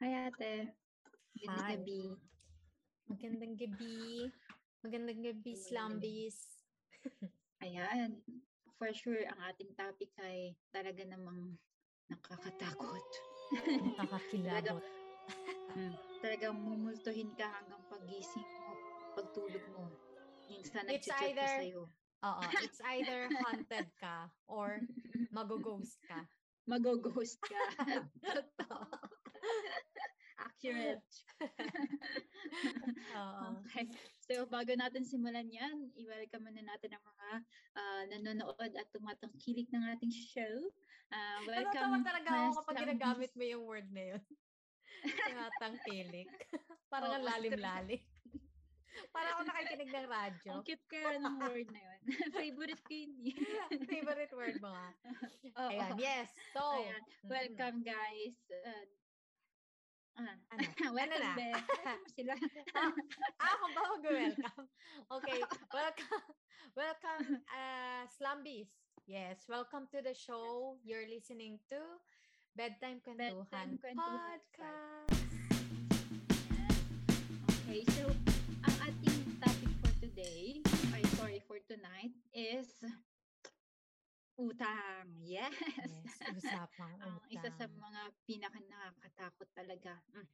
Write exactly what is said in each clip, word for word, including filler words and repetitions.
Hi, ate. Magandang Hi. gabi. Magandang gabi. Magandang gabi, slumbies. Ayan. For sure, ang ating topic ay talaga namang nakakatakot. Nakakilabot. Talagang, talagang mumultuhin ka hanggang paggising mo, pagtulog mo. Minsan nag-check ko sa'yo. Oo, it's either haunted ka or mag-ghost ka. Mag-ghost ka. Accurate. Okay. So, bago natin simulan yan, i-welcome na natin ang mga uh, nanonood at tumatangkilik ng ating show. Uh, welcome. Ano tawag talaga ako kapag ginagamit mo yung word na yun? Tumatangkilik. Parang oh, lalim-lalim. Para ako nakikinig ng radyo. Ang cute kayo ng word na yun. Favorite ko yun. Favorite word mo nga. Oh, ayan, oh. Yes. So, ayan. Welcome guys. Uh, uh, ano? Welcome ano na? Sila. Ah, kung ba mag-welcome? Okay. Welcome. Welcome, uh, Slumbies. Yes. Welcome to the show. You're listening to Bedtime Kwentuhan Podcast. Okay, so ating topic for today, or sorry, for tonight, is utang. Yes. Yes, usapang utang. Isa sa mga pinaka-nakakatakot talaga. Mm.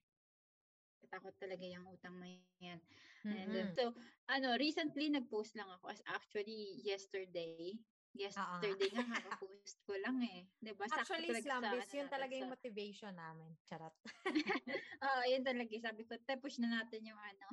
Katakot talaga yung utang na yan. Mm-hmm. And uh, so, ano, recently, nag-post lang ako. As actually, yesterday. Yesterday uh-huh. nga, nakapost ko lang eh. Diba? Actually, Slumbies, yun talaga yung motivation namin. Charot. Oo, oh, yun talaga. Sabi ko, push na natin yung ano.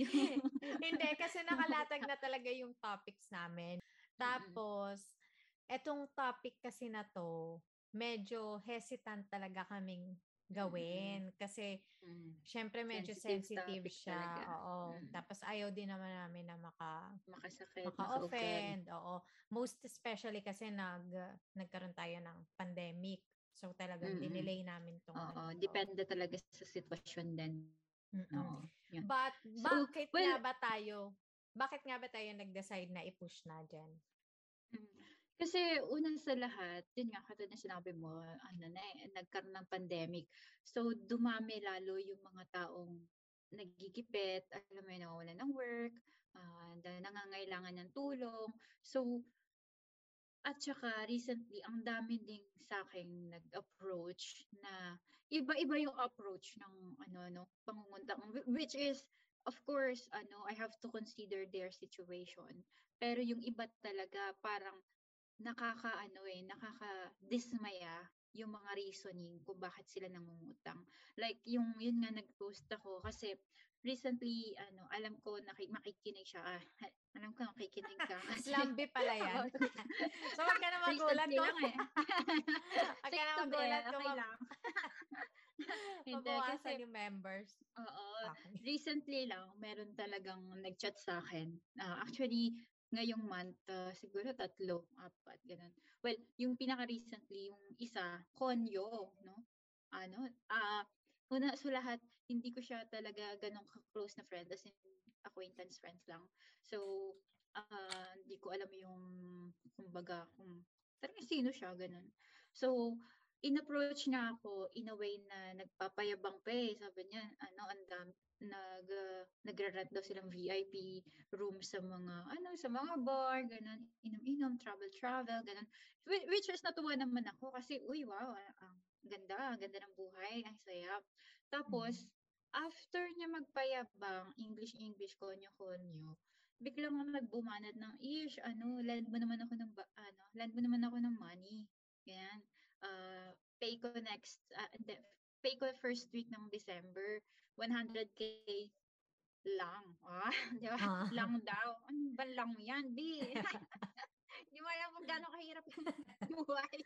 yung... Hindi, kasi nakalatag na talaga yung topics namin. Tapos, mm-hmm. etong topic kasi na to, medyo hesitant talaga kaming gawin. Mm-hmm. Kasi, mm-hmm. syempre medyo sensitive, sensitive siya. Oo. Mm-hmm. Tapos, ayaw din naman namin na maka, makasakit, maka-offend. Oo. Most especially kasi nag nagkaroon tayo ng pandemic. So, talagang mm-hmm. dinelay namin itong. Oo. Ito. Depende talaga sa sitwasyon din. Oo. Yeah. But, so, bakit well, nga ba tayo, bakit nga ba tayo nag-decide na i-push na dyan? Mm-hmm. Kasi unang sa lahat, yun nga, katulad na sinabi mo, ano na eh, nagkaroon ng pandemic. So, dumami lalo yung mga taong nagigipit, alam mo yun, nawawalan ng work, uh, nangangailangan ng tulong. So, at saka recently, ang dami din sa akin nag-approach na iba-iba yung approach ng ano, no, pangungunta, which is, of course, ano, I have to consider their situation. Pero yung iba talaga, parang, nakakaano eh, nakakadismaya yung mga reasoning kung bakit sila nangungutang. Like, yung, yun nga nag-post ako kasi recently, ano, alam ko naki, makikinig siya. Ah, alam ko makikinig ka. Slumby pala yan. So, wag ka na magulat ko. Eh. Wag ka na magulat ko. Okay lang. Mabawasan yung members. Oo. Okay. Recently lang, meron talagang nag-chat sa akin. Uh, actually, ngayong month, uh, siguro tatlo, apat, ganun. Well, yung pinaka-recently, yung isa, konyo, no? Ano? Uh, una, so lahat, hindi ko siya talaga ganun ka-close na friend, as in acquaintance friends lang. So, uh, hindi ko alam yung, kumbaga, kung talaga sino siya, ganun. So, in-approach na ako in a way na nagpapayabang pa eh. Sabi niya, ano, ang dami. nag uh, nagra-rent daw silang V I P room sa mga ano sa mga bar, ganun, inom-inom, travel-travel, ganun. Which is natuwa naman ako kasi uy, wow, ang ganda, ang ganda ng buhay, ang saya. Tapos mm-hmm. after niya magpayabang, English-English konyo-konyo, biglang nagbumanat ng ish, ano, land mo naman ako ng ba- ano, land mo naman ako ng money. Ganyan. Uh, pay ko next uh, de- pay ko first week ng December, one hundred K lang. Ah, di ba? Uh. Lang daw. Ano ba lang yan, B? Di mo alam kung gano'ng kahirap yung buhay.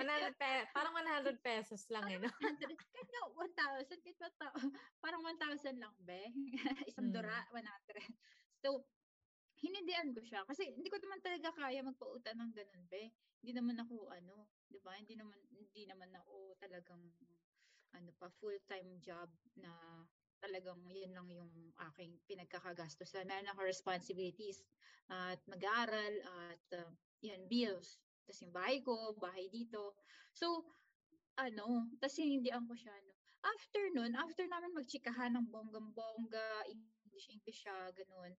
one hundred pe- parang one hundred pesos lang eh, no? Kahit no, one thousand, kahit ba tao? Parang one thousand lang, be. Isang dura, one hundred. So, hinindihan ko siya. Kasi hindi ko naman talaga kaya magpauta ng ganun, be. Hindi naman ako, ano, di ba? Hindi naman, hindi naman ako talagang ano pa, full-time job na talagang yun lang yung aking pinagkakagastusan. Meron ako responsibilities uh, at mag-aaral at uh, yan, bills. Tapos yung bahay ko, bahay dito. So, ano, tas hinindihan ko siya, ano. After nun, after namin magchikahan ng bonggang-bongga, English-English siya, ganun.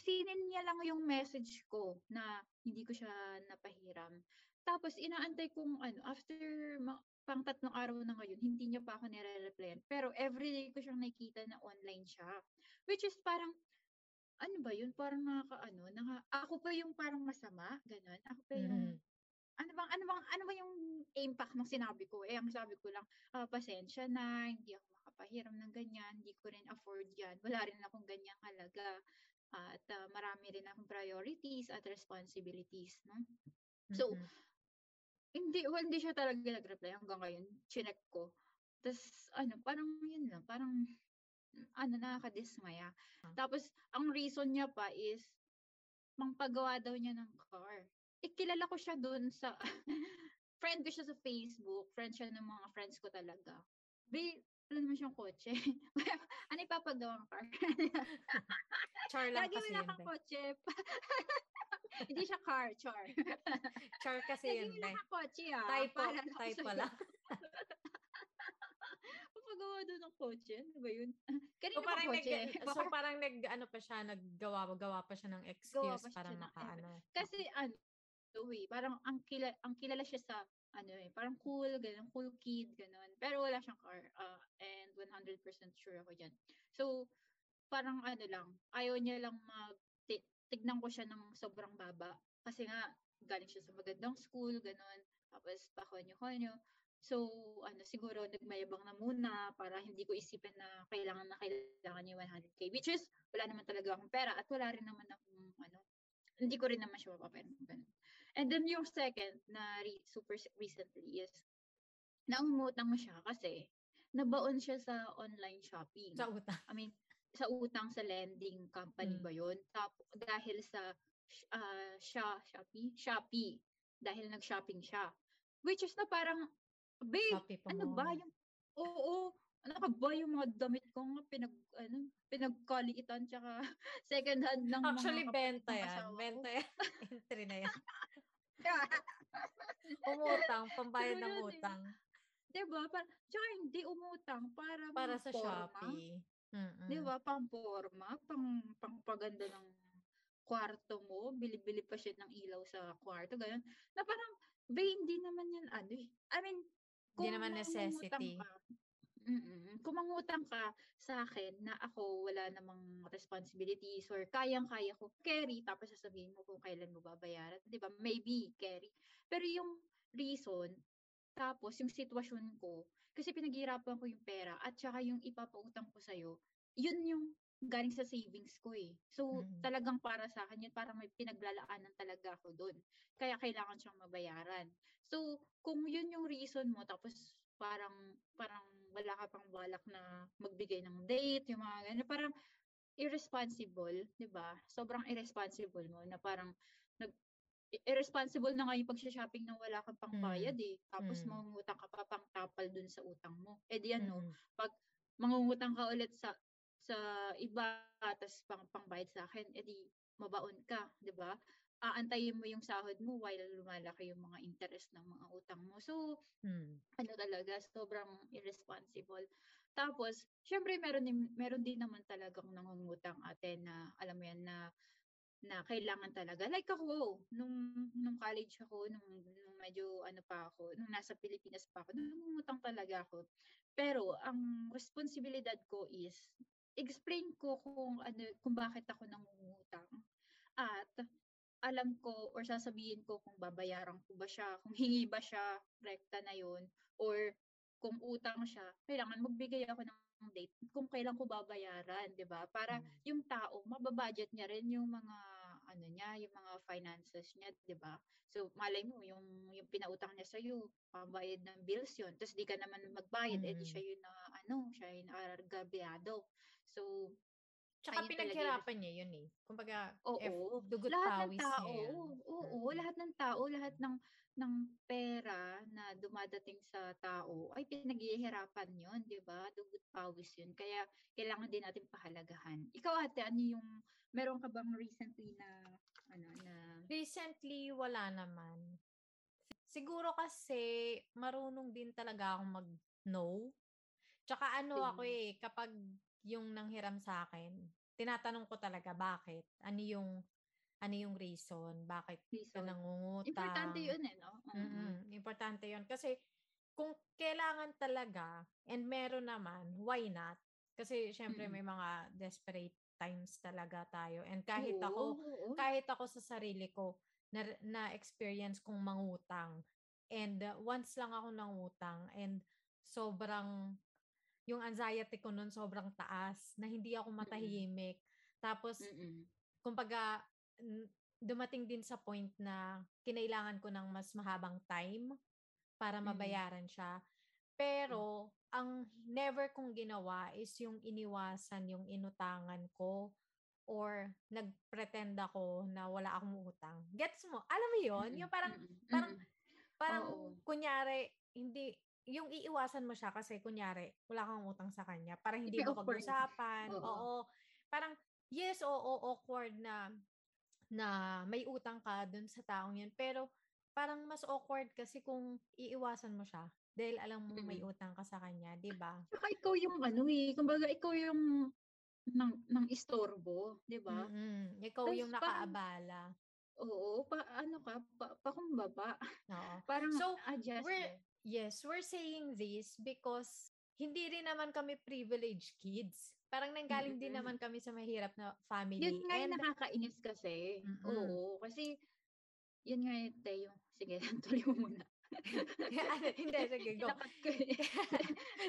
Sinin niya lang yung message ko na hindi ko siya napahiram. Tapos, inaantay kong, ano, after ma- pang tatlong araw na ngayon, hindi niya pa ako nire-replyan. Pero everyday ko siyang nakikita na online siya. Which is parang, ano ba yun? Parang nakaka, ano, naka, ako pa yung parang masama, ganun. Ako pa yung, mm. Ano bang ano bang ano ba yung impact ng sinabi ko? Eh ang sabi ko lang, uh, pasensya na, hindi ako makapahiram ng ganyan, hindi ko rin afford 'yan. Wala rin akong ganyang halaga. Uh, at uh, marami rin akong priorities at responsibilities, no? Mm-hmm. So hindi well, hindi siya talaga nag-reply hanggang ngayon. Chinek ko. Tapos ano, parang yun lang, parang ano nakakadismaya. Huh? Tapos ang reason niya pa is pangpagawa daw niya ng car. Ikilala ko siya doon sa, friend ko siya sa Facebook, friend siya ng mga friends ko talaga. Babe, wala naman siyang kotse. Ano ipapagawa ng car? Char lang lagi kasi yun. Lagi wala kang kotse. Hindi siya car, char. Char kasi yun. Lagi wala kang kotse ah. Typo, typo lang. Papagawa doon ng kotse, ano ba yun? Kanina so, parang nag, so parang nag, ano pa siya, naggawa, gawa pa siya ng excuse siya para makaano. Kasi ano, Uy, parang ang kilala, ang kilala siya sa ano eh, parang cool, ganun, cool kid, ganun. Pero wala siyang car uh, and one hundred percent sure ako diyan. So, parang ano lang, ayaw niya lang mag tignan ko siya ng sobrang baba kasi nga galing siya sa magandang school, ganun. Tapos pakonyo-konyo. So, ano siguro nagmayabang na muna para hindi ko isipin na kailangan na kailangan niya one hundred k, which is wala naman talaga akong pera at wala rin naman akong ano, hindi ko rin naman siya mapapera. And then yung second na re- super recently is naungutang mo siya kasi nabaon siya sa online shopping. Sa utang. I mean, sa utang sa lending company mm. ba yun? Tapos dahil sa uh, siya, Shopee? Shopee. Dahil nag-shopping siya. Which is na parang, babe, ano ba yung, oo, oh, oh, ano ka ba yung mga damit ko nga pinag, ano, pinagkaliitan tsaka second hand ng actually, mga benta yan. Asawa benta yan. Entry na yan. Umutang, pambayad ng utang. Diba? Para, tsaka hindi umutang para para sa forma. Shopee. Mm-hmm. Diba? Pang-forma, pang, pang-paganda ng kwarto mo. Bili-bili pa siya ng ilaw sa kwarto. Ganyan. Na parang, ba, hindi naman yan ano eh. I mean, hindi naman necessity. Pa, mm-mm. Kung mangutang ka sa akin na ako wala namang responsibilities or kayang-kaya ko carry tapos sasabihin mo kung kailan mo babayaran, di ba? Maybe carry. Pero yung reason, tapos yung sitwasyon ko, kasi pinaghirapan ko yung pera at saka yung ipapautang ko sa'yo, yun yung galing sa savings ko eh. So, mm-hmm. talagang para sa akin yun, parang may pinaglalaanan talaga ako dun. Kaya kailangan siyang mabayaran. So, kung yun yung reason mo, tapos parang, parang, wala ka pang balak na magbigay ng date, yung mga ganyan. Parang irresponsible, di ba? Sobrang irresponsible mo na parang nag, irresponsible na nga yung pag-shopping na wala kang pang bayad eh. Tapos mm. mangungutang ka pa pang tapal dun sa utang mo. Eh di ano, mm. pag mangungutang ka ulit sa sa iba, tapos pang pangbayad sa akin, eh di mabaon ka, di ba? Aantayin mo yung sahod mo while lumalaki yung mga interest ng mga utang mo. So, hmm. ano talaga, sobrang irresponsible. Tapos, syempre, meron din, meron din naman talagang nangungutang atin na, alam mo yan, na, na kailangan talaga. Like ako, nung, nung college ako, nung, nung medyo, ano pa ako, nung nasa Pilipinas pa ako, nangungutang talaga ako. Pero, ang responsibilidad ko is, explain ko kung, ano, kung bakit ako nangungutang. At, alam ko or sasabihin ko kung babayaran ko ba siya, kung hingi ba siya, rekta na yun, or kung utang siya, kailangan magbigay ako ng date kung kailan ko babayaran, di ba? Para mm. yung tao, mababudget niya rin yung mga, ano niya, yung mga finances niya, di ba? So, malay mo, yung, yung pinautang niya sa'yo, pambayad ng bills yun, tapos di ka naman magbayad, mm. eh di siya yun na, ano, siya yun na argabyado. So, tsaka pinaghirapan niya yun eh. Kumbaga, oo, F- dugot tawis niya. Oo, oo, hmm. lahat ng tao, lahat ng ng pera na dumadating sa tao ay pinaghihirapan yun, di ba? Dugot tawis yun. Kaya kailangan din natin pahalagahan. Ikaw ate, ano yung, meron ka bang recently na, ano na? Recently, wala naman. Siguro kasi marunong din talaga akong mag-no. Tsaka ano ako eh, kapag yung nanghiram sa akin, tinatanong ko talaga bakit? Ano yung ano yung reason? Bakit reason. Ka nangungutang? Importante yun eh, no? Mm-hmm. Mm-hmm. Importante yun. Kasi kung kailangan talaga, and meron naman, why not? Kasi syempre mm-hmm. may mga desperate times talaga tayo. And kahit ako, oo, oo. kahit ako sa sarili ko, na, na-experience kong mangutang. And uh, once lang ako nangutang and sobrang, yung anxiety ko nun sobrang taas na hindi ako matahimik. Mm-mm. Tapos, Mm-mm. kumbaga, dumating din sa point na kinailangan ko ng mas mahabang time para mabayaran Mm-mm. siya. Pero, Mm-mm. ang never kong ginawa is yung iniwasan yung inutangan ko or nagpretend ako na wala akong utang. Gets mo? Alam mo yun? Yung parang, parang, parang oh. kunyari, hindi, yung iiwasan mo siya kasi kunyari, wala kang utang sa kanya. Parang hindi mo pag-usapan. Oo. oo. Parang, yes, oo, oo, awkward na, na may utang ka dun sa taong yun. Pero, parang mas awkward kasi kung iiwasan mo siya. Dahil alam mo may utang ka sa kanya, diba? Saka ikaw yung ano eh. Kumbaga, ikaw yung ng ng istorbo, 'di ba? Mm-hmm. Ikaw tapos yung nakaabala. Parang, oo, pa ano ka, pa, pa kumbaba. Oo. Parang so, adjust. We're, yes, we're saying this because hindi rin naman kami privileged kids. Parang nanggaling mm-hmm. din naman kami sa mahirap na family. Yun nga yung nakakainis kasi. Mm-hmm. Oo, kasi yun nga yung tayo. Sige, tuloy mo muna. Hindi, sige, go.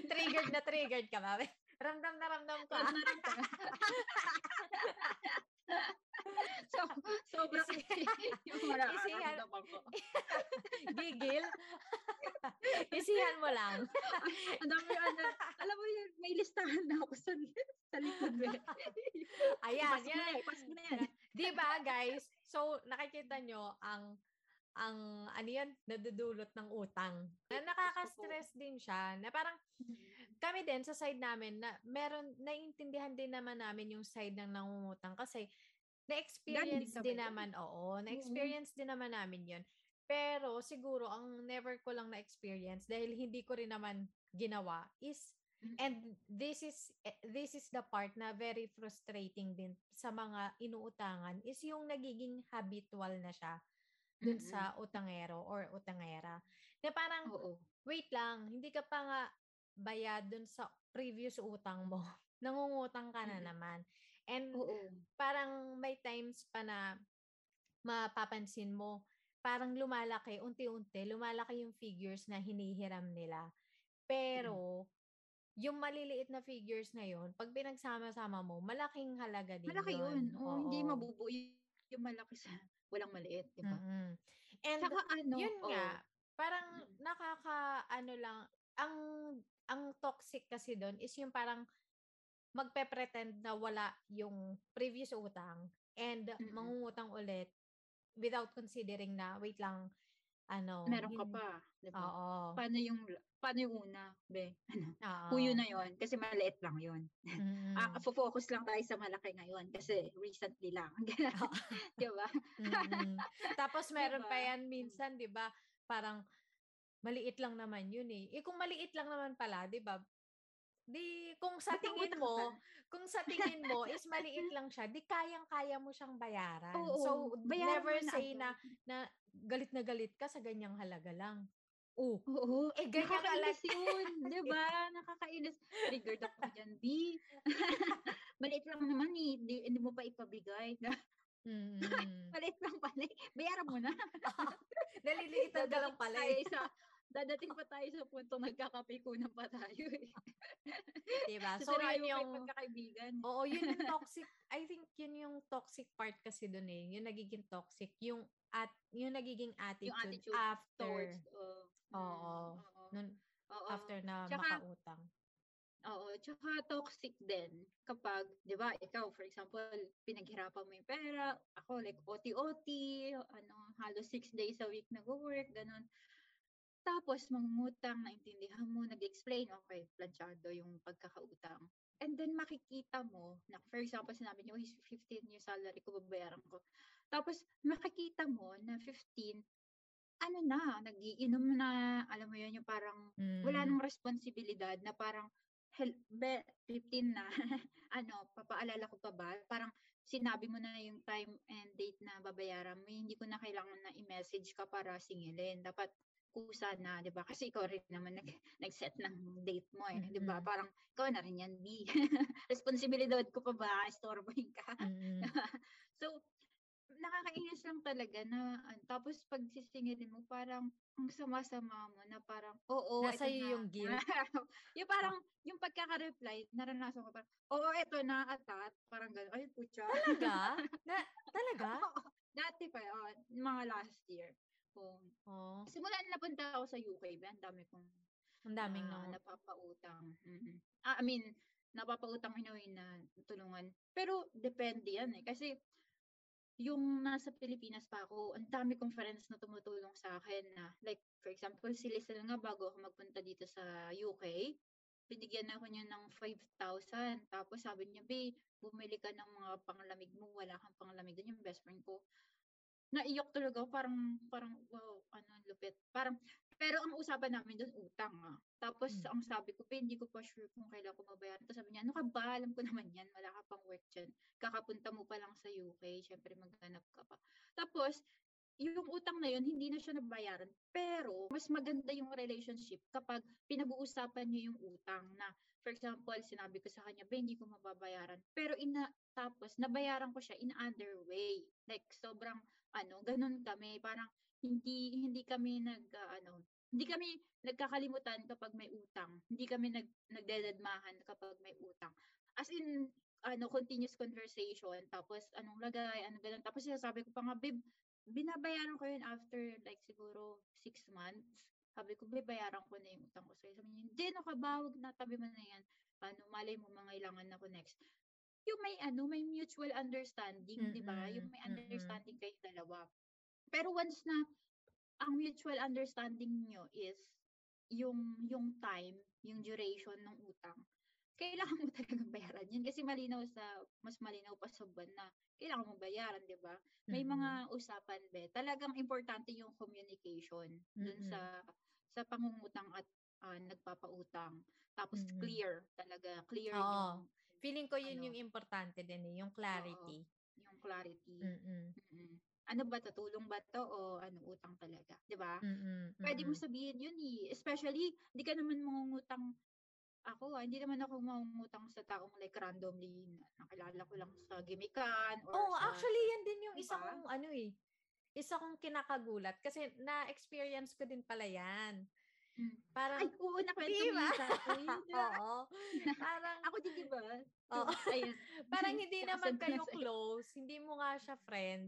Triggered na triggered ka ba? Ramdam na ramdam ko. so, sobra kasi yung mararamdaman ko. Gigil. Isihan mo lang. Andami, ano, alam mo yun, may listahan na ako sa, sa likod. Ayan, yan. Pas mo na yan. Diba, guys? So, nakikita nyo ang ang ano yan, nadudulot ng utang. Na nakaka-stress din siya. Na parang kami din sa side namin na meron naiintindihan din naman namin yung side ng nangungutang kasi na-experience din naman yun. Oo, na-experience mm-hmm. din naman namin yun. Pero siguro ang never ko lang na-experience dahil hindi ko rin naman ginawa is and this is this is the part na very frustrating din sa mga inuutangan is yung nagiging habitual na siya dun mm-hmm. sa utangero or utangera. Na parang, oo. Wait lang, hindi ka pa nga bayad dun sa previous utang mo. Nangungutang ka na mm-hmm. naman. And oo. Parang may times pa na mapapansin mo, parang lumalaki, unti-unti, lumalaki yung figures na hinihiram nila. Pero, mm-hmm. yung maliliit na figures na yun, pag pinagsama-sama mo, malaking halaga din. Malaki yun. yun. Oo, hindi mabubuo yung malaki sa walang maliit, di ba? Mm-hmm. And saka, ano, yun oh. nga, parang nakaka, ano lang, ang ang toxic kasi doon is yung parang magpe-pretend na wala yung previous utang and mm-hmm. mangungutang ulit without considering na, wait lang, ano. Meron ka pa, di ba? Oo. Paano yung, paano yung una, be? Ano? Kuyo na yun, kasi maliit lang yun. Mm-hmm. Uh, focus lang tayo sa malaki ngayon, kasi recently lang. Di ba? Mm-hmm. Tapos meron diba? Pa yan minsan, di ba? Parang, maliit lang naman yun eh. Eh kung maliit lang naman pala, di ba? Di, kung sa tingin mo, kung sa tingin mo is maliit lang siya, di kayang-kaya mo siyang bayaran. Oo, so, bayaran never na say na, na galit na galit ka sa ganyang halaga lang. Oo. Oo. Eh, ganyang halaga yun. Diba? Nakakainis. Triggered ako dyan, B. Maliit lang naman eh. Hindi mo pa ipabigay. Mm-hmm. Maliit lang pala. Bayaran mo na. Naliliitan ka lang pala eh. Dadating pa tayo sa punto nagkakapikunan pa tayo eh. Diba? So, so yun yung pagkakaibigan. Oo, yun yung toxic. I think yun yung toxic part kasi dun eh. Yung nagiging toxic. Yung at yung nagiging attitude, yung attitude after. Towards, uh, oo. Oo. Nun, oo. After na tsaka, makautang. Oo. Tsaka toxic din. Kapag, di ba, ikaw, for example, pinaghirapan mo yung pera. Ako, like, O T O T. Ano, halos six days a week nag-work. Ganun. Tapos, mangutang, naintindihan mo, nag-explain, okay, planchado yung pagkakautang. And then, makikita mo, na, for example, sinabi niyo, fifteen yung salary ko, babayaran ko. Tapos, makikita mo na fifteen, ano na, nagiinom na, alam mo yun, yung parang mm. wala nang responsibilidad na parang fifteen na, ano, papaalala ko pa ba? Parang sinabi mo na yung time and date na babayaran mo, hindi ko na kailangan na i-message ka para singilin. Dapat kusa na, di ba? Kasi ikaw rin naman nag- nag-set ng date mo, eh, mm-hmm. di ba? Parang ikaw na rin yan, B. Responsibilidad ko pa ba? Istorbohin ka? Mm-hmm. So, nakakainis lang talaga na, tapos pag sisingilin mo, parang ang sama-sama mo na parang, oo, nasa iyo na. Yung guilt. Yung parang, yung pagkaka-reply, naranasan ko parang, oo, eto na, atat, parang gano'n, ay, putya. Talaga? Na, talaga? Oo, dati pa, oh, mga last year. Oh. Oh. Simulan na punta ako sa U K, ba? Ang dami kong, ang daming uh, no. napapautang. Mm-hmm. Ah, I mean, napapautang inuwi na tulungan. Pero, depende yan eh. Kasi, yung nasa Pilipinas pa ako, ang dami kong friends na tumutulong sa akin na, like, for example, si Lizelle nga bago ako magpunta dito sa U K, binigyan ako niya ng five thousand. Tapos sabi niya, babe, bumili ka ng mga panglamig mo, wala kang panglamig. Doon yung best friend ko. Naiyak talaga ako, parang, parang, wow, ano, lupit. Parang, pero ang usapan namin doon, utang ah. Tapos, hmm. ang sabi ko, hindi ko pa sure kung kailan ko mabayaran. Tapos sabi niya, ano ka ba? Alam ko naman yan. Wala ka pang work dyan. Kakapunta mo pa lang sa U K. Siyempre, maghanap ka pa. Tapos, yung utang na yun, hindi na siya nabayaran. Pero, mas maganda yung relationship kapag pinag-uusapan niyo yung utang na, for example, sinabi ko sa kanya, ba, hindi ko mababayaran. Pero, ina tapos, nabayaran ko siya in other way. Like, sobrang, ano, ganun kami. Parang, hindi hindi kami nag uh, ano hindi kami nagkakalimutan kapag may utang, hindi kami nag nagdededmahan kapag may utang, as in ano continuous conversation. Tapos anong lagay, ano ganun, tapos sinasabi ko pa nga, babe, binabayaran ko yun after like siguro six months. Sabi ko, bayaran ko na yung utang ko. So sabi niya, hindi, no ka ba, wag na, tabi mo na yan, ano, malay mo mangailangan na ako next. Yung may ano may mutual understanding, mm-hmm. di ba, yung may understanding mm-hmm. kayo dalawa. Pero once na ang mutual understanding nyo is yung yung time, yung duration ng utang, kailangan mo talaga bayaran yun. Kasi malinaw sa, mas malinaw pa sa buwan na kailangan mo bayaran, di ba? May mm-hmm. mga usapan, be. Talagang importante yung communication dun mm-hmm. sa sa pangungutang at uh, nagpapautang. Tapos mm-hmm. clear talaga. Clear oh, yung... Feeling ko yun ano, yung importante din, yung clarity. Oh, yung clarity. Mm-hmm. Mm-hmm. Ano ba, tatulong ba to o ano, utang talaga, 'di ba? Mm-hmm, pwede mm-hmm. mo sabihin 'yun eh. Especially, hindi ka naman mangungutang ako, ah. hindi naman ako mangungutang sa taong like randomly nakilala ko lang sa gimikan or oh, sa, actually 'yan din yung diba? Isa kong ano eh. Isa kong kinakagulat kasi na-experience ko din pala 'yan. Parang, ay, oo, nakwento mo yun sa akin. Oo. Parang, ako din, diba? Oo. Parang hindi naman kayo close, hindi mo nga siya friend.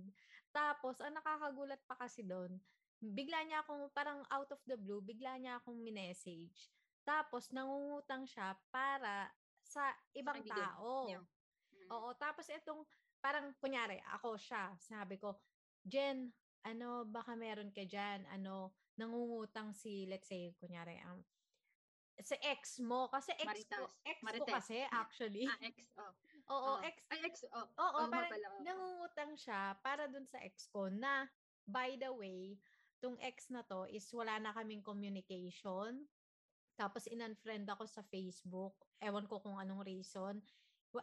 Tapos, ang nakakagulat pa kasi doon, bigla niya akong, parang out of the blue, bigla niya akong minessage. Tapos, nangungutang siya para sa ibang sa tao. Yeah. Mm-hmm. Oo. Tapos, itong, parang, kunyari, ako siya, sabi ko, Jen, ano, baka meron ka dyan, ano, nangungutang si, let's say, kunyari, um, si ex mo, kasi ex Maritas. ko, ex Marites. ko kasi, actually. Ah, ex, oh. Oo, oh. ex. Ay, ex, oh. Oo, oh, parang mapala, oh. nangungutang siya para dun sa ex ko na, by the way, tong ex na to is wala na kaming communication. Tapos, in-unfriend ako sa Facebook. Ewan ko kung anong reason.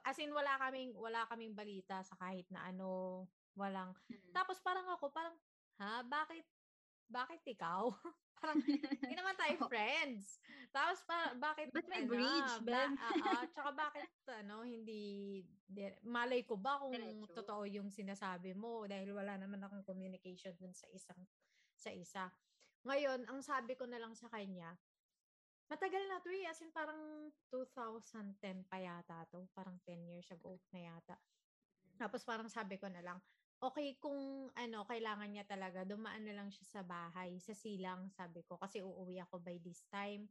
As in, wala kaming, wala kaming balita sa kahit na ano, walang. Hmm. Tapos, parang ako, parang, ha, bakit? Bakit ikaw? Parang, hindi naman tayo friends. Tapos, pa, bakit? But may ano, bridge, Ben. Ba, uh, uh, tsaka bakit, ano, hindi, malay ko ba kung Diretso. totoo yung sinasabi mo? Dahil wala naman akong communication dun sa isang, sa isa. Ngayon, ang sabi ko na lang sa kanya, matagal na to eh. As in, parang twenty ten pa yata to. Parang ten years ago na yata. Tapos, parang sabi ko na lang, okay, kung ano, kailangan niya talaga, dumaan na lang siya sa bahay, sa silang, sabi ko. Kasi uuwi ako by this time.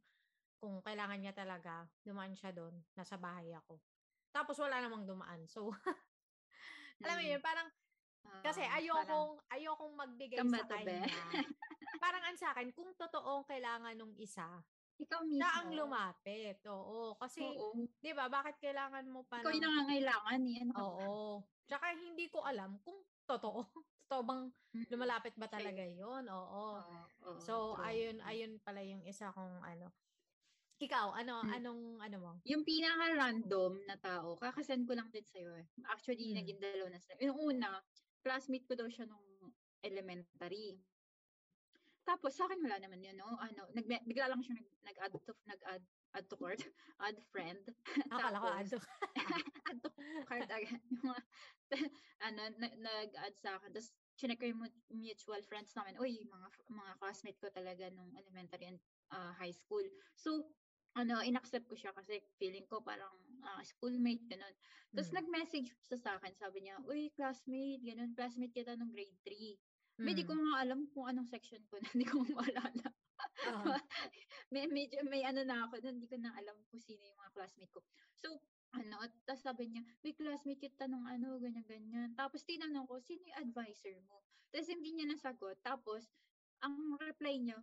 Kung kailangan niya talaga, dumaan siya doon, nasa bahay ako. Tapos wala namang dumaan. So, alam mo yun, parang, uh, kasi ayokong, parang, ayokong magbigay sa kanya. Parang an sa akin, kung totoong kailangan nung isa, ikaw mismo. Na ang lumapit. Oo. Kasi, oo. Di ba, bakit kailangan mo pa? Ikaw yung nangangailangan yan. Oo. Tsaka hindi ko alam kung totoo. gusto bang lumalapit ba talaga yun? Oo. Uh, uh, so, true. ayun ayun pala yung isa kong ano. Ikaw, ano, hmm. anong, ano mo? Yung pinaka-random na tao, kakasend ko lang din sa'yo eh. Actually, hmm. naging dalaw na sila. Yung una, classmate ko daw siya nung elementary. Tapos, sa akin wala naman yun, no? Ano, nag, bigla lang siya nag, nag-add to, nag-add, add to cart, add friend. Akala ko, add to cart. Add to cart again. ano, nag, nag-add sa akin. Tapos, chinek ko yung mutual friends namin. Uy, mga, mga classmate ko talaga nung elementary and uh, high school. So, ano, inaccept ko siya kasi feeling ko parang uh, schoolmate, ganun. Tapos mm. nag-message siya sa akin, sabi niya, uy, classmate, ganun, classmate kita nung grade three. Hindi mm. ko nga alam kung anong section ko na, hindi ko maalala. Uh-huh. may, medyo, may ano na ako, hindi ko na alam kung sino yung mga classmate ko. So, ano, tapos sabi niya, uy, classmate kita nung ano, ganyan-ganyan. Tapos tinanong ko, sino yung advisor mo? Tapos hindi niya nasagot. Tapos, ang reply niya,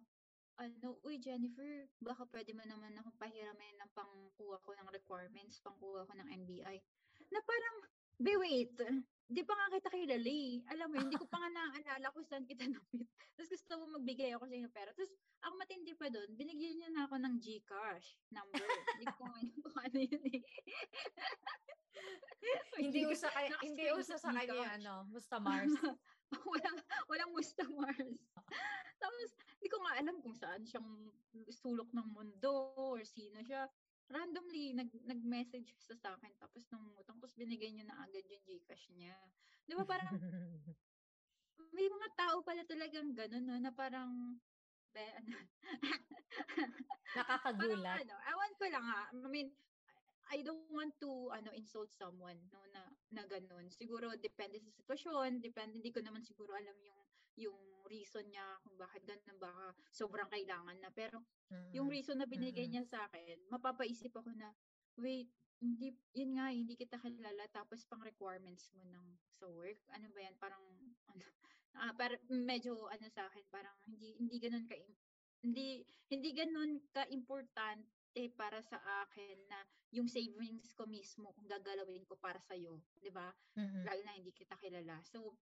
ano, uy Jennifer, baka pwede mo naman akong pahiramin ng pangkuha ko ng requirements, pangkuha ko ng M B I. Na parang, be wait, di pa nga kita kilala eh. Alam mo, hindi ko pa nga naaalala ko saan kita napit. Tapos gusto mo magbigay ako sa inyo pera. Tapos, ang matindi pa doon, binigyan niya na ako ng GCash number. Hindi ko kung ano yun eh. Hindi usa kay, hindi usa sa kanya ano, Musta Mars. walang walang Musta Mars. Tapos hindi ko nga alam kung saan siyang sulok ng mundo or sino siya. Randomly nag nag-message siya sa akin tapos nangutang tapos binigay niya na agad yung GCash niya. 'Di ba parang may mga tao pala talagang ganun no, na parang be, ano, nakakagulat. Ano, awan ko lang ha. I mean, I don't want to ano insult someone no na, na ganun. Siguro depende sa sitwasyon, depende, hindi ko naman siguro alam yung yung reason niya kung bakit ganun, baka sobrang kailangan na pero mm-hmm. yung reason na binigay mm-hmm. niya sa akin, mapapaisip ako na wait, hindi yun nga hindi kita kilala tapos pang requirements mo ng sa work. Ano ba yan? Parang ano, ah, para medyo ano sa akin, parang hindi hindi ganoon ka hindi hindi ganoon ka important eh para sa akin na yung savings ko mismo kung gagalawin ko para sa iyo, 'di ba? Mm-hmm. Lalo na hindi kita kilala. So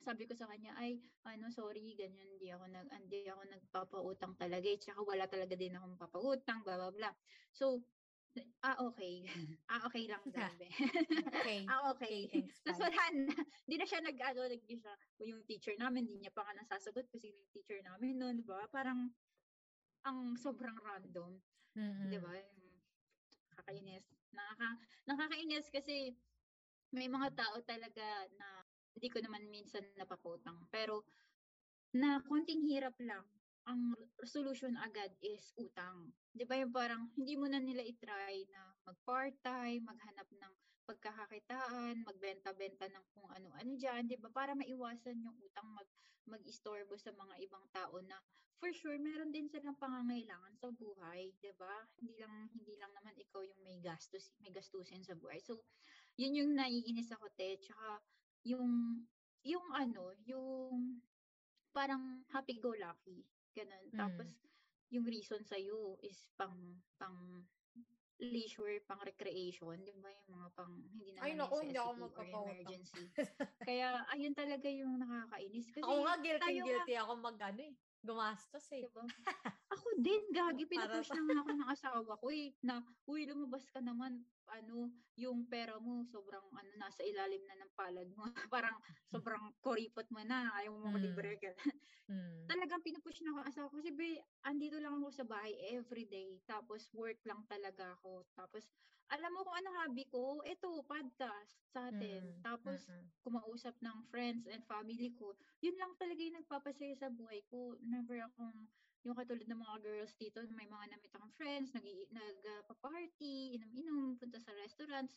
sabi ko sa kanya ay ano sorry ganyan, hindi ako nag hindi ako nagpapautang talaga, eh, tsaka wala talaga din akong papautang, blah blah blah. So ah okay. Ah okay lang daw. Okay. Ah okay. Tapos wala na. Hindi na siya nag-ano nagdi siya yung teacher namin, hindi niya pa nga nasasagot kasi yung teacher namin noon, 'di ba? Parang ang sobrang random. Mm-hmm. 'Di ba? Nakakainis. Nakaka nakakainis kasi may mga tao talaga na hindi ko naman minsan napaputang pero na konting hirap lang ang solution agad is utang. 'Di ba yung parang hindi mo na nila i-try na mag-part-time, maghanap ng pagkakakitaan, magbenta-benta ng kung ano-ano diyan, 'di ba? Para maiwasan yung utang mag mag-istorbo sa mga ibang tao na for sure meron din silang pangangailangan sa buhay, 'di ba? Hindi lang hindi lang naman ikaw yung may gastos, may gastusin sa buhay. So, yun yung naiinis ako te, tsaka yung yung ano, yung parang happy-go-lucky, ganun. Mm. Tapos, yung reason sa'yo is pang, pang leisure, pang recreation, di ba? Yung mga pang, hindi naman ay, no, necessity no, no, or emergency. Kaya, ayun talaga yung nakakainis. Kasi ako nga, guilty-guilty ako mag, ano eh, gumastos eh. Diba? Ako din, gagi, pinapush lang ako ng asawa ko eh, na, uy, lumabas ka naman, ano, yung pera mo, sobrang, ano, nasa ilalim na ng palad mo. Parang, sobrang koripot mo na, ayaw mo libre ka. Mm. Talagang pinapush na ako asawa ko, kasi, be, andito lang ako sa bahay everyday, tapos, work lang talaga ako. Tapos, alam mo kung anong hobby ko? Ito, podcast sa atin. Mm. Tapos, mm-hmm. kumausap ng friends and family ko. Yun lang talaga yung nagpapasaya sa buhay ko. Never akong, yung katulad ng mga girls dito, may mga namit akong friends, nagpa-party, inom-inom, punta sa restaurants.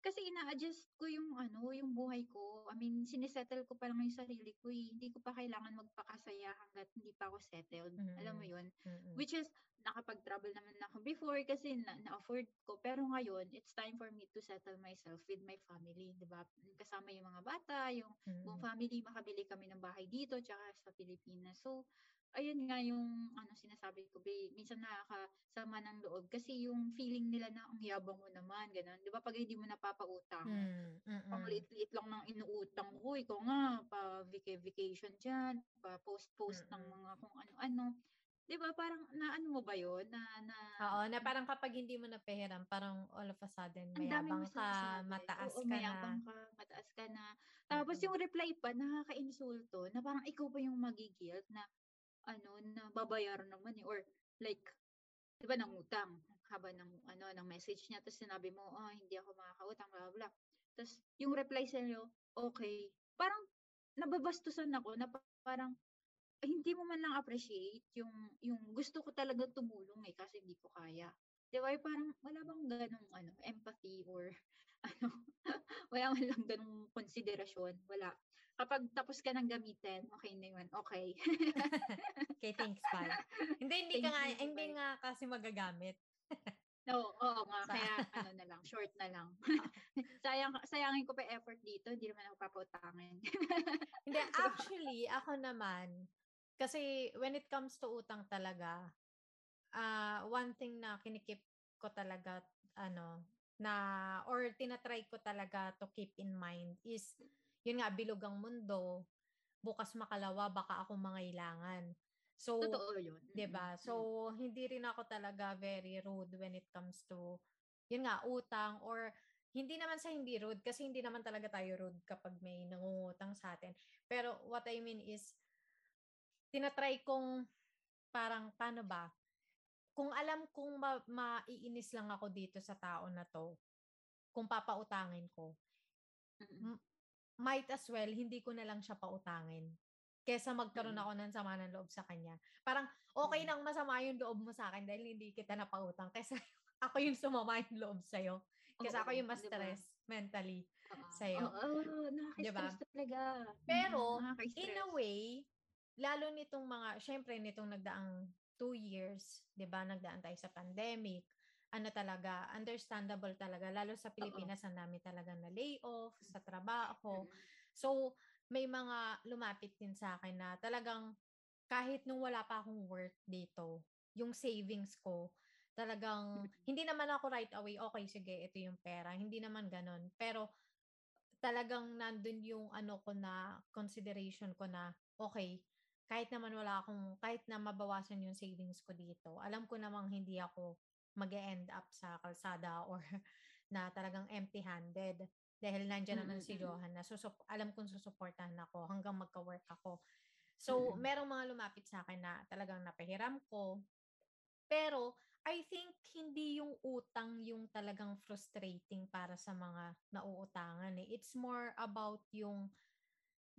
Kasi ina-adjust ko yung, ano, yung buhay ko. I mean, sinisettle ko pa lang yung sarili ko eh. Hindi ko pa kailangan magpakasaya hanggat hindi pa ako settled. Mm-hmm. Alam mo yun? Mm-hmm. Which is, nakapag-travel naman ako before kasi na- na-afford ko. Pero ngayon, it's time for me to settle myself with my family, di ba? Kasama yung mga bata, yung mm-hmm. buong family, makabili kami ng bahay dito, tsaka sa Pilipinas. So, ayun nga yung ano sinasabi ko, babe, minsan nakakasama ng loob kasi yung feeling nila na ang yabang mo naman, ganun. Di ba pag hindi mo napapautang, mm, pangliit-liit lang ng inuutang ko, ikaw nga, pa-vacation dyan, pa-post-post mm, ng mga kung ano-ano. Di ba parang naano mo ba yun? Na, na, Oo, na parang kapag hindi mo napahiram, parang all of a sudden mayabang ka, mataas Oo, ka mayabang na. ka, mataas ka na. Tapos mm-hmm. yung reply pa, nakaka-insulto, na parang ikaw pa yung magigilt na ano, na babayar naman eh. Or like, di ba nangutang haba ng, ano, ng message niya, tapos sinabi mo, oh, hindi ako makakautang, blah, blah. Tapos yung reply sa'yo, okay. Parang nababastusan ako na parang, hindi mo man lang appreciate yung yung gusto ko talaga tumulong eh kasi hindi ko kaya. Di ba? Parang wala bang ganong ano, empathy or ano, wala man lang ganong konsiderasyon. Wala. Kapag tapos ka nang gamitin, okay na yun. Okay. Okay, thanks, bye. Hindi, hindi ka nga, hindi nga kasi magagamit. Oo, oo nga. Kaya ano na lang, short na lang. Sayang, sayangin ko pa effort dito, hindi naman ako papautangin. Hindi, actually, ako naman, kasi when it comes to utang talaga, uh, one thing na kinikip ko talaga, ano, na, or tinatry ko talaga to keep in mind is, yun nga, bilog ang mundo, bukas makalawa, baka ako mangailangan. So, totoo yun. Diba? So, hindi rin ako talaga very rude when it comes to, yun nga, utang, or, hindi naman sa hindi rude, kasi hindi naman talaga tayo rude kapag may nangungutang sa atin. Pero, what I mean is, tinatry kong parang paano ba? Kung alam kong ma- maiinis lang ako dito sa tao na to, kung papautangin ko, m- might as well, hindi ko na lang siya pautangin. Kesa magkaroon ako ng sama ng loob sa kanya. Parang okay nang masama yung loob mo sa akin dahil hindi kita napautang. Kesa ako yung sumama yung loob sa'yo. Kesa ako yung mas stress diba? mentally uh-huh. sa'yo. Oo, uh-huh. nakaka-stress diba? talaga. Pero, uh-huh. in a way, lalo nitong mga, syempre nitong nagdaang two years, di ba, nagdaan tayo sa pandemic, ano talaga, understandable talaga, lalo sa Pilipinas, ang dami talaga na layoff, sa trabaho. So, may mga lumapit din sa akin na talagang, kahit nung wala pa akong work dito, yung savings ko, talagang, hindi naman ako right away, okay, sige, ito yung pera, hindi naman ganun. Pero, talagang nandun yung ano ko na, consideration ko na, okay, kahit naman wala akong, kahit na mabawasan yung savings ko dito, alam ko namang hindi ako mag-e-end up sa kalsada or na talagang empty-handed. Dahil nandiyan naman si Johan na susup- alam kong susuportahan ako hanggang magka-work ako. So, merong mga lumapit sa akin na talagang napahiram ko. Pero, I think hindi yung utang yung talagang frustrating para sa mga nauutangan. Eh. It's more about yung,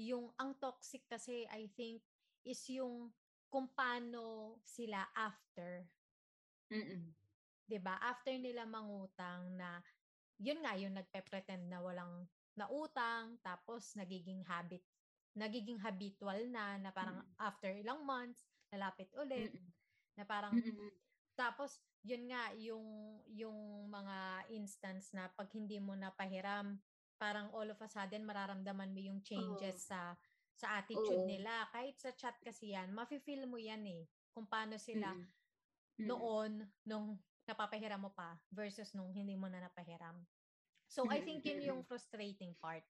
yung ang toxic kasi I think is yung kung paano sila after. Mm-mm. Diba? After nila mangutang na, yun nga, yung nagpe-pretend na walang nautang, tapos nagiging habit, nagiging habitual na, na parang mm-mm. after ilang months, nalapit ulit, mm-mm. na parang, mm-mm. tapos, yun nga, yung, yung mga instance na pag hindi mo napahiram, parang all of a sudden, mararamdaman mo yung changes oh. sa, sa attitude Oo. nila. Kahit sa chat kasi yan, mafe-feel mo yan eh. Kung paano sila mm-hmm. noon, nung napapahiram mo pa versus nung hindi mo na napahiram. So, I think yun yung frustrating part.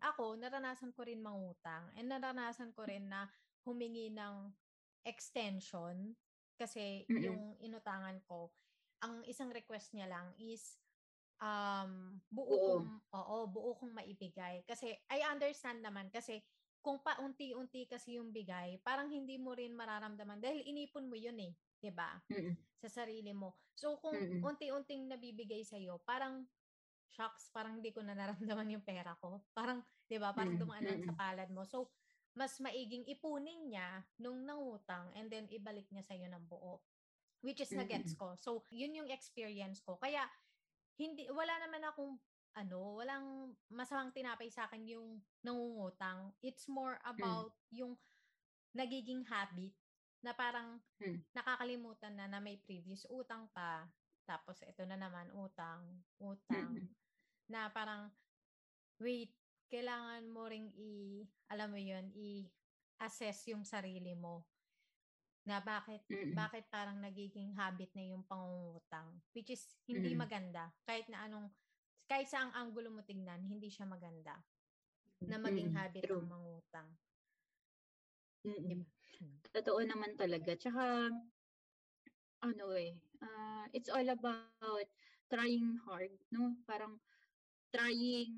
Ako, naranasan ko rin mangutang and naranasan ko rin na humingi ng extension kasi mm-hmm. yung inutangan ko, ang isang request niya lang is um, buo, kong, oo, buo kong maibigay. Kasi, I understand naman kasi kung paunti-unti kasi yung bigay, parang hindi mo rin mararamdaman dahil inipon mo yun eh, di ba? Sa sarili mo. So, kung Mm-mm. unti-unting nabibigay sa'yo, parang, shocks, parang hindi ko na naramdaman yung pera ko. Parang, di ba? Parang dumaan lang sa palad mo. So, mas maiging ipunin niya nung nangutang and then ibalik niya sa'yo ng buo. Which is na-gets ko. So, yun yung experience ko. Kaya, hindi, wala naman akong ano, walang masamang tinapay sa akin yung nangungutang. It's more about hmm. yung nagiging habit na parang hmm. nakakalimutan na na may previous utang pa. Tapos ito na naman, utang, utang. Hmm. Na parang, wait, kailangan mo ring i, alam mo yun, i-assess yung sarili mo. na bakit mm-hmm. bakit parang nagiging habit na yung pangungutang, which is hindi mm-hmm. maganda. Kahit na anong, kahit sa ang anggulo mo tingnan, hindi siya maganda na maging mm-hmm. habit ng mangutang. Mm-hmm. Diba? Totoo naman talaga. Tsaka ano eh, uh, it's all about trying hard, no? Parang trying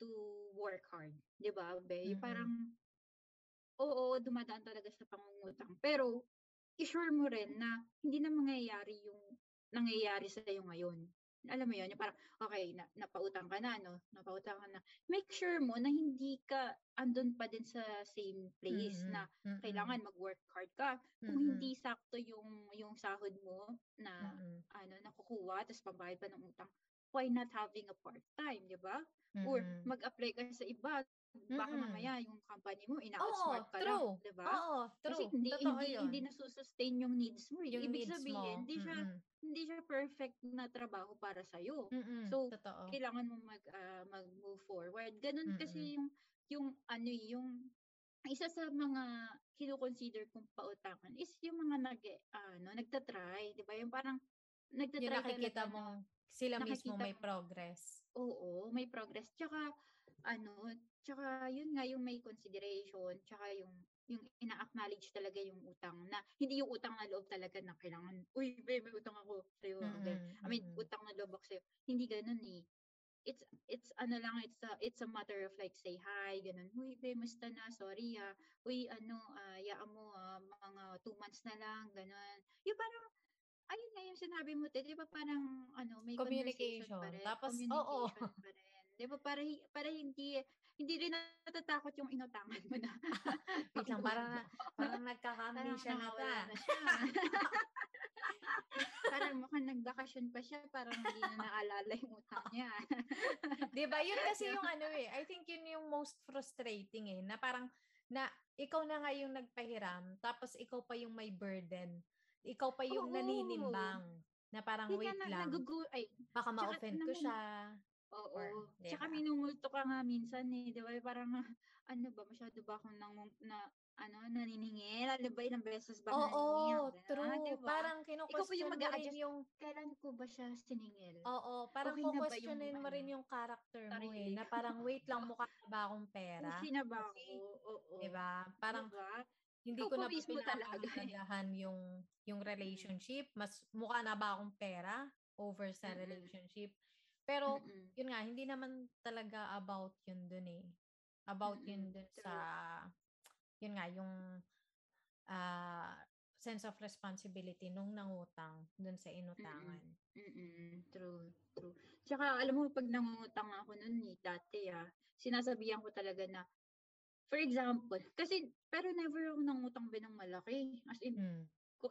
to work hard, 'di ba, Bey? Mm-hmm. Parang oo, dumadaan talaga sa pangungutang. Pero, i-sure mo rin na hindi na mangyayari yung nangyayari sa'yo ngayon. Alam mo yun, yung parang, okay, na, napautang ka na, no? Napautang ka na. Make sure mo na hindi ka andun pa din sa same place mm-hmm. na mm-hmm. kailangan mag-work hard ka. Kung mm-hmm. hindi sakto yung yung sahod mo na mm-hmm. ano nakukuha, tapos pambayad pa ng utang, why not having a part-time, di ba? Mm-hmm. Or mag-apply ka sa iba. Baka mm-hmm. mamaya yung company mo ina-outsmart ka true. Lang, 'di ba? Oo, true. Kasi hindi Totoo hindi, hindi nasusustain yung needs mo. Yung Ibig needs sabihin, mo. Hindi siya mm-hmm. hindi siya perfect na trabaho para sa iyo. Mm-hmm. So, Totoo. Kailangan mo mag uh, mag-move forward. Ganun mm-hmm. kasi yung yung ano yung isa sa mga kino-consider kong pautangan is yung mga nag ano, nagta-try, 'di ba? Yung parang nagta-try yung nakikita ka, mo sila nakikita mismo may mo. Progress. Oo, may progress. Tsaka ano, tsaka yun nga yung may consideration, tsaka yung yung ina-acknowledge talaga yung utang na hindi yung utang na loob talaga na kailangan, uy, babe, may utang ako sa'yo. Mm-hmm. I mean, utang na loob ako sa'yo. Hindi ganun eh. It's, it's ano lang, it's a, it's a matter of like, say hi, ganun. Uy, babe, musta na, sorry ah. Uy, ano, uh, yaan mo, ah, mga two months na lang, ganun. Yung parang, ayun nga yung sinabi mo, di ba parang, ano, may communication pa rin. Tapos, oo. Pa rin. Di ba? Para, para hindi, hindi rin natatakot yung inutangan mo na. Parang, parang, parang nagkakamali siya na ta. Parang mukhang nagbakasyon pa siya, parang hindi na naalala yung utang niya. Di ba? Yun kasi yung ano eh, I think yun yung most frustrating eh, na parang, na ikaw na nga yung nagpahiram, tapos ikaw pa yung may burden. Ikaw pa yung oh, naninimbang. Na parang wait na, lang. Nagugu- ay, baka ma-offend ko siya. Oo. Or, yeah. Tsaka minumulto ka nga minsan eh, di ba? Parang, ano ba, masyado ba akong nang, na, ano, naniningil? Ano ba, ilang beses ba naniningil? Oo, na, true. Na, diba? Parang kinu-question mo rin yung... Kailan ko ba siya siningil? Oo, parang okay kukwestiyonin mo rin yung character mo eh, na parang wait lang, mukha na ba akong pera? Kasi na ba ako? Oo. Diba? Parang... Diba? Hindi ko na pinapagandaan yung yung relationship. Mas mukha na ba akong pera over sa mm-hmm. relationship? Pero, mm-hmm. yun nga, hindi naman talaga about yun dun eh. About mm-hmm. yun dun sa, yun nga, yung uh, sense of responsibility nung nangutang dun sa inutangan. Mm-hmm. True, true. Tsaka, alam mo, pag nangutang ako nun eh, dati ah, sinasabihan ko talaga na, for example, kasi, pero never ako nangutang be ng malaki. As in, mm.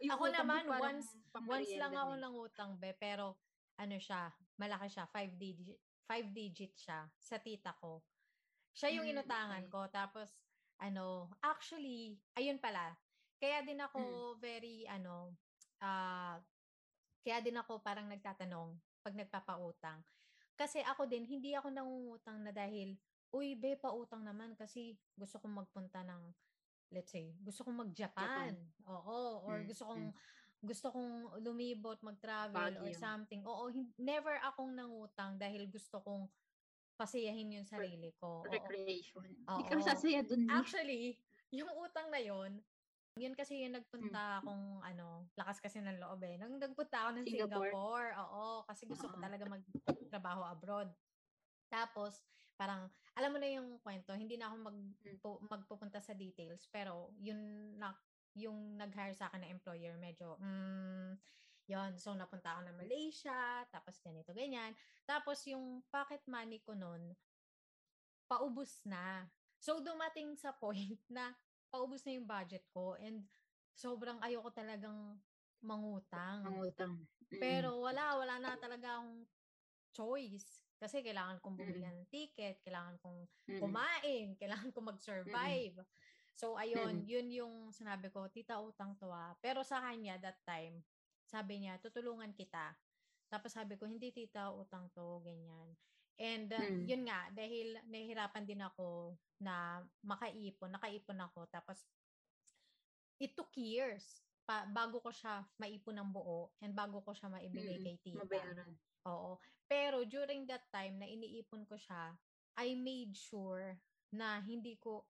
ako naman, once once lang ako nangutang be, pero ano siya, malaki siya, five digit, five digit siya, sa tita ko. Siya yung mm, inutangan okay. ko, tapos, ano, actually, ayun pala, kaya din ako mm. very, ano, uh, kaya din ako parang nagtatanong pag nagpapautang. Kasi ako din, hindi ako nangungutang na dahil, uy, be, pautang naman kasi gusto kong magpunta ng, let's say, gusto kong mag-Japan. Japan. Oo, or mm, gusto kong, mm. gusto kong lumibot, mag-travel, Baguio. Or something. Oo, never akong nangutang dahil gusto kong pasayahin yung sarili ko. Recreation. Oo. Hindi ka masasaya dun. Actually, yung utang na yun, yun kasi yung nagpunta akong, mm. ano, lakas kasi ng loob eh. Nung nagpunta ako ng Singapore, Singapore oo, kasi gusto uh-huh. ko talaga magtrabaho abroad. Tapos, parang, alam mo na yung kwento, hindi na ako magpo, magpupunta sa details, pero yun na, yung nag-hire sa akin na employer, medyo, mm, yun, so napunta ako na Malaysia, tapos ganito, ganyan. Tapos yung pocket money ko nun, paubos na. So dumating sa point na paubos na yung budget ko, and sobrang ayoko talagang mangutang. Mangutang. Mm. Pero wala, wala na talaga akong choice. Kasi kailangan kong bumili ng ticket, kailangan kong kumain, kailangan kong mag-survive. So, ayun, yun yung sinabi ko, tita, utang to ah. Pero sa kanya, that time, sabi niya, tutulungan kita. Tapos sabi ko, hindi tita, utang to, ganyan. And uh, yun nga, dahil nahihirapan din ako na makaipon, nakaipon ako. Tapos, it took years pa, bago ko siya maipon ng buo and bago ko siya maibigay mm-hmm. kay tita. Mabayaran. Oo. Pero during that time na iniipon ko siya, I made sure na hindi ko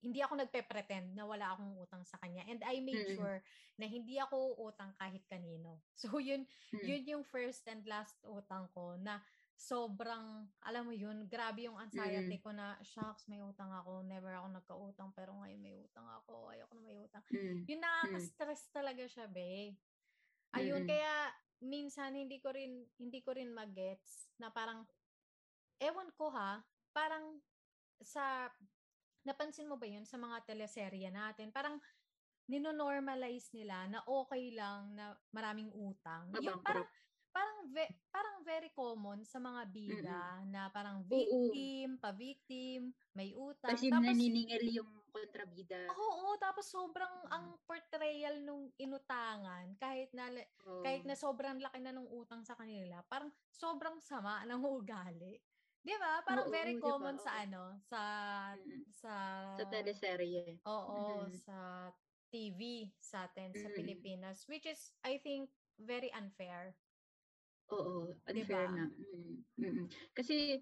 hindi ako nagpe-pretend na wala akong utang sa kanya. And I made mm-hmm. sure na hindi ako utang kahit kanino. So yun mm-hmm. yun yung first and last utang ko na sobrang, alam mo yun, grabe yung anxiety mm-hmm. ko na, shucks, may utang ako. Never ako nagka-utang, pero ngayon may utang ako. Ayoko na may utang. Mm-hmm. Yung nakaka-stress talaga siya, be. Ayun, mm-hmm. kaya minsan hindi ko rin, hindi ko rin mag-gets na parang, ewan ko ha, parang sa, napansin mo ba yun sa mga teleserye natin? Parang, nino-normalize nila na okay lang na maraming utang. Abang, yung parang, parang ve- parang very common sa mga bida mm-hmm. na parang victim, oo. Pa-victim, may utang. Kasi tapos naniningil yung kontrabida. Oo, oo, tapos sobrang ang portrayal nung inutangan kahit na oh. kahit na sobrang laki na nung utang sa kanila, parang sobrang sama ng ugali. 'Di ba? Parang oo, very oo, common diba? Sa ano, sa mm-hmm. sa sa teleserye. Oo, mm-hmm. sa T V sa atin mm-hmm. sa Pilipinas, which is I think very unfair. Oo, unfair diba? Na. Mm-mm. Kasi,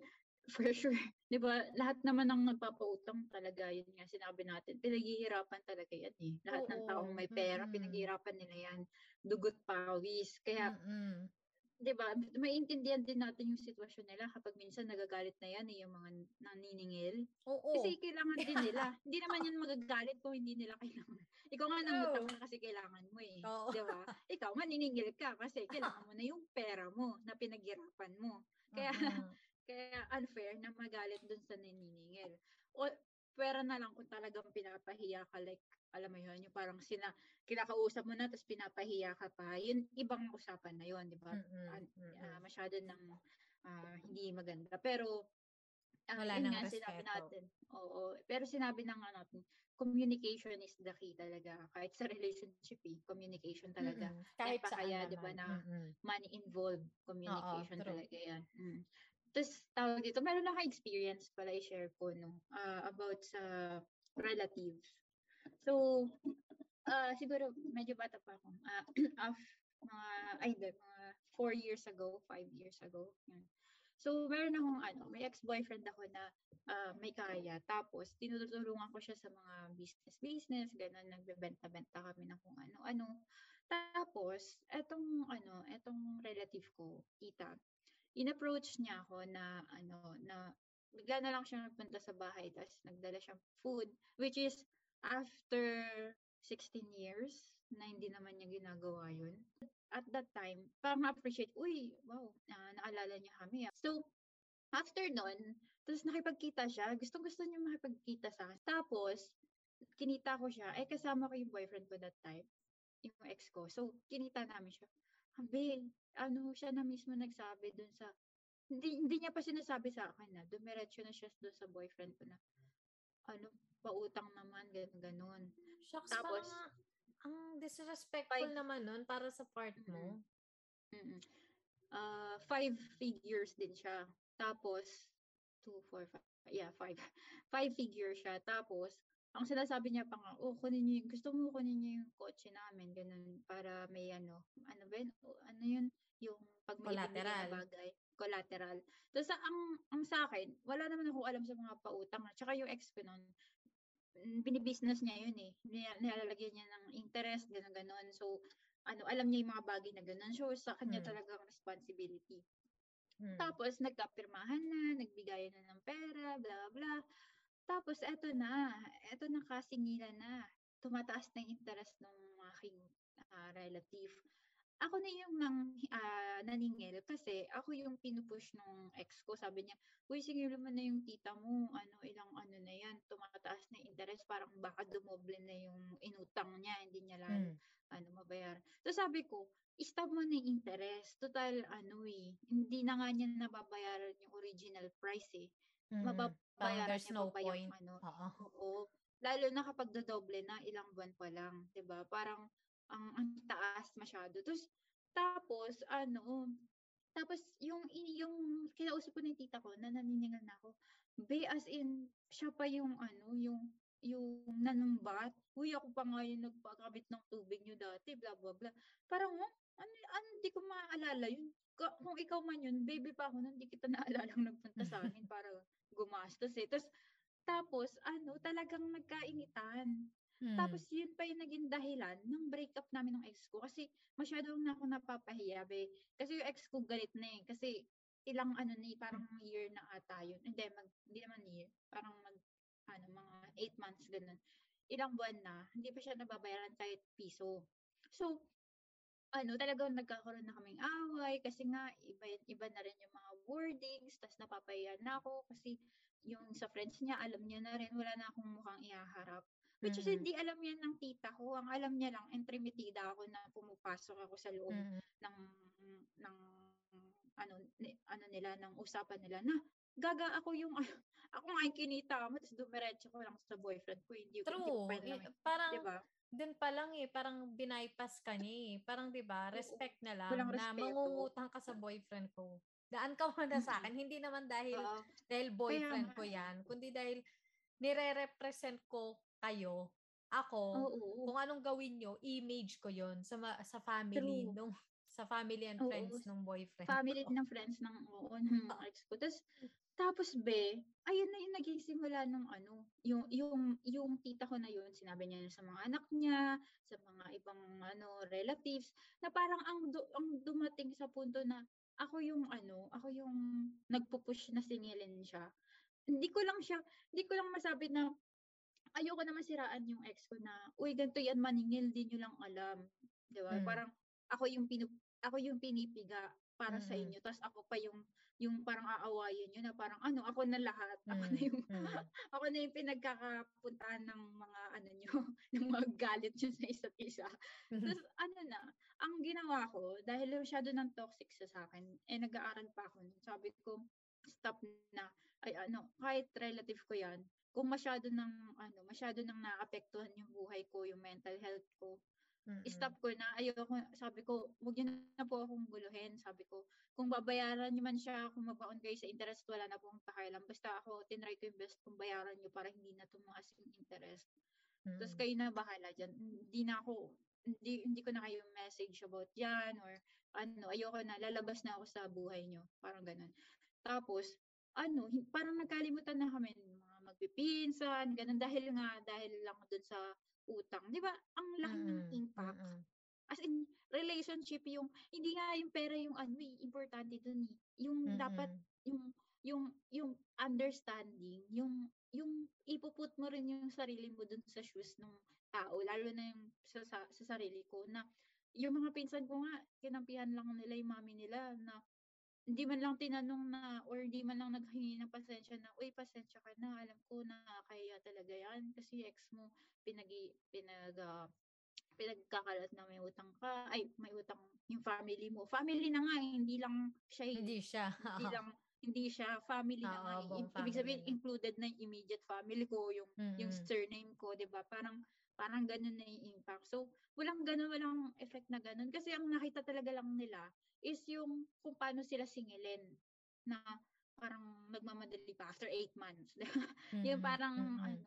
for sure, di ba, lahat naman ng nagpapautang talaga, yun nga sinabi natin, pinaghihirapan talaga yan eh. Lahat oo, ng taong may pera, mm-mm. pinaghihirapan nila yan. Dugot pawis. Kaya, mm-mm. di ba, maiintindihan din natin yung sitwasyon nila kapag minsan nagagalit na yan eh, yung mga naniningil. Oo. Kasi kailangan din nila. Hindi naman yan magagalit kung hindi nila kailangan. Ikaw nga nangutang na kasi kailangan mo eh. Oh. Di ba? Ikaw, maniningil ka kasi kailangan mo na yung pera mo na pinaghirapan mo. Kaya, uh-huh. kaya unfair na magalit dun sa naniningil. O, pera na lang kung talagang pinapahiya ka. Like, alam mo yun, yung parang sina, kinakausap mo na tapos pinapahiya ka pa. Yun, ibang usapan na yun, di ba? Uh, masyado ng uh, hindi maganda. Pero, Uh, wala nang respeto. Natin, oo, pero sinabi na nga natin, communication is the key talaga. Kahit sa relationship, eh, communication talaga. Mm-hmm. Kahit pa kaya, di ba, na mm-hmm. money involved, communication oo, talaga yan. Mm. Tapos, tawag dito, meron naka-experience pala i-share ko, no? Uh, about sa relatives. So, uh, siguro, medyo bata pa ako. Uh, af, mga, I don't know, four years ago, five years ago, yan. So, meron akong ano, may ex-boyfriend ako na uh, may kaya. Tapos, tinutulungan ko siya sa mga business-business, gano'n, nagbebenta-benta kami ng kung ano-ano. Tapos, etong, ano, etong relative ko, tita, in-approach niya ako na, ano, na, bigla na lang siya nagpunta sa bahay, tapos nagdala siyang food, which is after sixteen years, na hindi naman niya ginagawa yun. At that time, para ma-appreciate, uy, wow, uh, naalala niya kami. Ah. So, after nun, tapos nakipagkita siya, gustong-gusto niya makipagkita sa akin. Tapos, kinita ko siya, eh kasama ko yung boyfriend ko that time, yung ex ko. So, kinita namin siya. Abe, ano siya na mismo nagsabi dun sa, hindi, hindi niya pa sinasabi sa akin na, dumiretso na siya dun sa boyfriend ko na, ano, pautang naman, gano'n-gano'n. Shucks, tapos, parang ang disrespectful five, naman nun para sa part mo. Mm-mm. Uh, five figures din siya. Tapos, two, four, five. Yeah, five. Five figures siya. Tapos, ang sinasabi niya pa nga, oh, kunin niyo, gusto mo kunin niyo yung kotse namin. Ganun, para may ano, ano ba yun? Ano yun? Yung pag may collateral. Bagay, collateral. Tapos, ang, ang sa akin, wala naman ako alam sa mga pautang. Tsaka yung ex ko nun, binibusiness niya yun eh. Nilalagyan niya ng interest, gano'n-gano'n. So, ano, alam niya yung mga bagay na gano'n. So, sa kanya hmm. talagang responsibility. Hmm. Tapos, nagkapirmahan na, nagbigay na ng pera, bla bla. Tapos, eto na. Eto na kasingilan na. Tumataas na yung interest ng aking uh, relative. Ako na yung nang, uh, naningil kasi ako yung pinupush nung ex ko. Sabi niya, uy, sige naman na yung tita mo. Ano, ilang ano na yan. Tumataas na interest. Parang baka dumoble na yung inutang niya. Hindi niya lang, hmm. ano, mabayaran. So sabi ko, stop mo na yung interest. Total, ano eh. Hindi na nga niya nababayaran yung original price eh. Mm-hmm. Mababayaran niya no pa point. Yung ano. Uh-huh. Oo. Lalo na kapag dodoble na, ilang buwan pa lang. Diba? Parang, ang, ang taas masyado. Tapos, tapos, ano, tapos, yung, yung, kinausap ko na yung tita ko, na naniningil na ako, be, as in, siya pa yung, ano, yung, yung nanumbat, huy ako pa nga yung nagpakabit ng tubig nyo dati, blah, blah, blah. Parang, oh, ano, ano, di ko maalala yun. Kung ikaw man yun, baby pa ako, hindi kita naalala kung nagpunta sa akin para gumastos eh. Tapos, tapos ano, talagang nagkainitan. Hmm. Tapos yun pa yung naging dahilan ng breakup namin ng ex ko. Kasi masyado na ako napapahiya, be. Kasi yung ex ko galit na eh. Kasi ilang ano ni, parang year na ata yun. Hindi, mag, hindi naman year. Parang mag, ano, mga eight months, ganun. Ilang buwan na, hindi pa siya nababayaran kahit piso. So, ano, talagang nagkakaroon na kaming away kasi nga, iba, iba na rin yung mga wordings, tapos napapahiya na ako kasi yung sa friends niya, alam niya na rin, wala na akong mukhang iaharap. Which mm-hmm. is, hindi alam yan ng tita ko. Ang alam niya lang, entremitida ako na pumupasok ako sa loob mm-hmm. ng, ng, ano, ano nila, ng usapan nila na, gaga ako yung, ako nga yung kinita mo, tapos dumiretso ko lang sa boyfriend ko, hindi ko, hindi ko pa naman. True. Parang, diba? Dun pa lang eh, parang binaypas ka niya eh. Parang diba, respect na lang, walang na respeto. Mangungutang ka sa boyfriend ko. Daan ka muna sa akin, hindi naman dahil, uh, dahil boyfriend ko yan, kundi dahil, nire-represent ko kayo, ako, oh, oh. kung anong gawin nyo, image ko yon sa ma- sa family True. nung sa family and oh, friends oh. ng boyfriend. Family oh. ng friends ng oo oh, ng ex ko. Tapos, tapos be, ayun na yung naging simula nung ano, yung yung yung tita ko na yun, sinabi niya yun sa mga anak niya, sa mga ibang ano relatives, na parang ang du- ang dumating sa punto na ako yung ano, ako yung nagpo-push na singilin siya. Hindi ko lang siya, hindi ko lang masabi na ayoko naman siraan yung ex ko na, uy, ganito yan, maningil, di nyo lang alam. Di ba? Mm. Parang, ako yung, pinup- ako yung pinipiga para mm. sa inyo. Tapos ako pa yung, yung parang aawayan nyo na parang, ano, ako na lahat. Mm. Ako na yung, mm. ako na yung pinagkakapuntahan ng mga, ano nyo, ng mga galit nyo sa isa't isa. Tapos, ano na, ang ginawa ko, dahil masyado ng toxic sa akin, eh, nag-aaral pa ako. Sabi ko, stop na. Ay, ano, kahit relative ko yan, kung masyado nang ano, masyado nang naapektuhan yung buhay ko, yung mental health ko. Mm-hmm. Stop ko na. Ayoko, sabi ko, wag niyo na po akong guluhin, sabi ko. Kung babayaran niyo man siya, kung magbaon kayo sa interest, wala na pong pakialam. Basta ako, tinry ko yung best kung bayaran niyo para hindi na tumaas yung interest. Mm-hmm. Tapos kayo na bahala diyan. Hindi na ako, hindi hindi ko na kayo message about yan or ano, ayoko na, lalabas na ako sa buhay niyo. Parang ganun. Tapos, ano, parang nagkalimutan na kami magpipinsan, ganun, dahil nga, dahil lang dun sa utang. Di ba? Ang laki ng impact. Mm-hmm. As in, relationship yung, hindi nga yung pera yung ano, importante dun eh. Yung mm-hmm. dapat, yung, yung, yung understanding, yung, yung ipuput mo rin yung sarili mo dun sa shoes ng tao, lalo na yung sa, sa, sa sarili ko, na yung mga pinsan ko nga, kinampihan lang nila yung mami nila, na hindi man lang tinanong na or hindi man lang naghingi ng pasensya na, uy, pasensya ka na, alam ko na kaya talaga yan kasi ex mo pinagi, pinag, uh, pinagkakalat na may utang ka, ay may utang yung family mo. Family na nga, hindi lang siya. Hindi siya. Hindi lang, hindi siya, family na nga. Ibig sabihin, included na yung immediate family ko, yung, mm-hmm. yung surname ko, di ba? Parang, parang ganun na yung impact. So, walang ganun, walang effect na ganun. Kasi ang nakita talaga lang nila, is yung kung paano sila singilin na parang nagmamadali pa after eight months. mm-hmm. Yung parang mm-hmm. ano,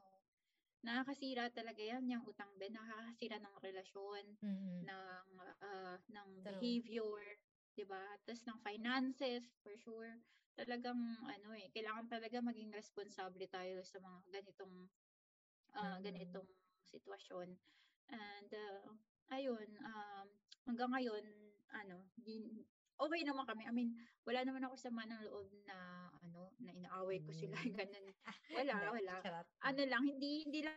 nakakasira talaga yan, yung utang din, nakakasira ng relasyon, mm-hmm. ng uh, ng so, behavior, 'di ba? Tapos ng finances for sure. Talagang ano eh, kailangan talaga maging responsable tayo sa mga ganitong uh, mm-hmm. ganitong sitwasyon. And uh, ayun, um hanggang ngayon ano, okay naman kami. I mean, wala naman ako sama ng loob na, ano, na inaaway ko sila. Ganun. Wala, wala. Ano lang, hindi, hindi lang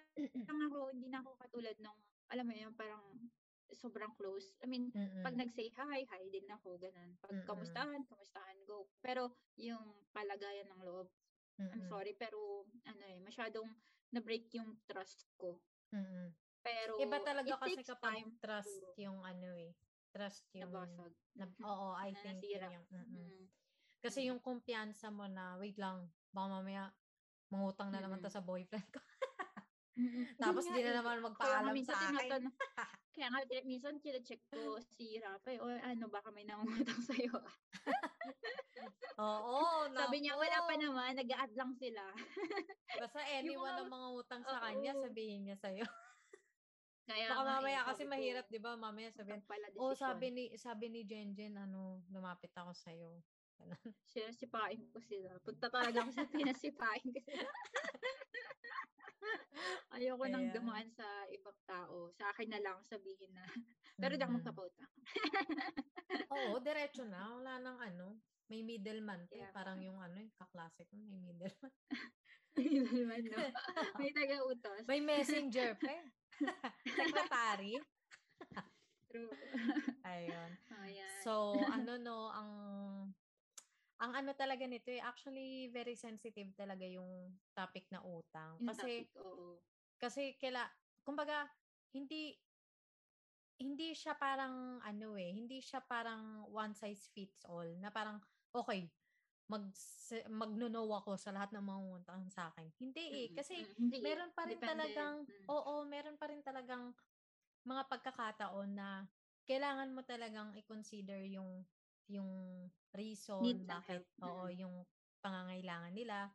ako, hindi na ako katulad nung, alam mo yun, parang sobrang close. I mean, mm-hmm. pag nag-say hi, hi din ako, ganun. Pag mm-hmm. kamustahan, kamustahan, go. Pero, yung palagayan ng loob, mm-hmm. I'm sorry, pero, ano eh, masyadong na-break yung trust ko. Mm-hmm. Pero, iba talaga kasi kapag trust yung ano eh. Trust yung, nabasag. Na, oo, I think yun yung, mm-hmm. kasi yung kumpiyansa mo na, wait lang, baka mamaya, mangutang na naman mm-hmm. to sa boyfriend ko. mm-hmm. Tapos di na naman magpaalam sa akin. Kaya nga, minsan kina-check ko si Rafa, o ano, baka may nangungutang sa'yo. Oo, na sabi niya, wala pa naman, nag-a-add lang sila. Basta anyone ang mga utang sa uh-oh. kanya, sabihin niya sa'yo. Kaya baka mamaya kasi mahirap, di ba? Mamaya sabihin, oh, sabi ni sabi ni Jenjen, ano, lumapit ako sa'yo. Sinasipain ko sila. Punta talaga ako sa pinasipain ko sila. Ayoko nang dumaan sa ibang tao. Sa akin na lang sabihin na. Pero di ako magpapautang. Oo, diretso na. Wala nang ano. May middleman. Yeah. Parang yung ano, yung kaklase ko, may middleman. May middleman, no? May taga-utos. May messenger pa eh. Secretary. True. Ayun. Oh, yeah. So, ano no, ang ang ano talaga nito eh, actually very sensitive talaga yung topic na utang. Kasi, topic, oo. Kasi kaila, kumbaga, hindi, hindi siya parang ano eh, hindi siya parang one size fits all na parang okay, mag magno-know ako sa lahat ng mga utang sa akin. Hindi eh kasi hindi, meron pa rin dependent. Talagang oo, meron pa rin talagang mga pagkakataon na kailangan mo talagang i-consider yung yung reason need bakit oo yung pangangailangan nila.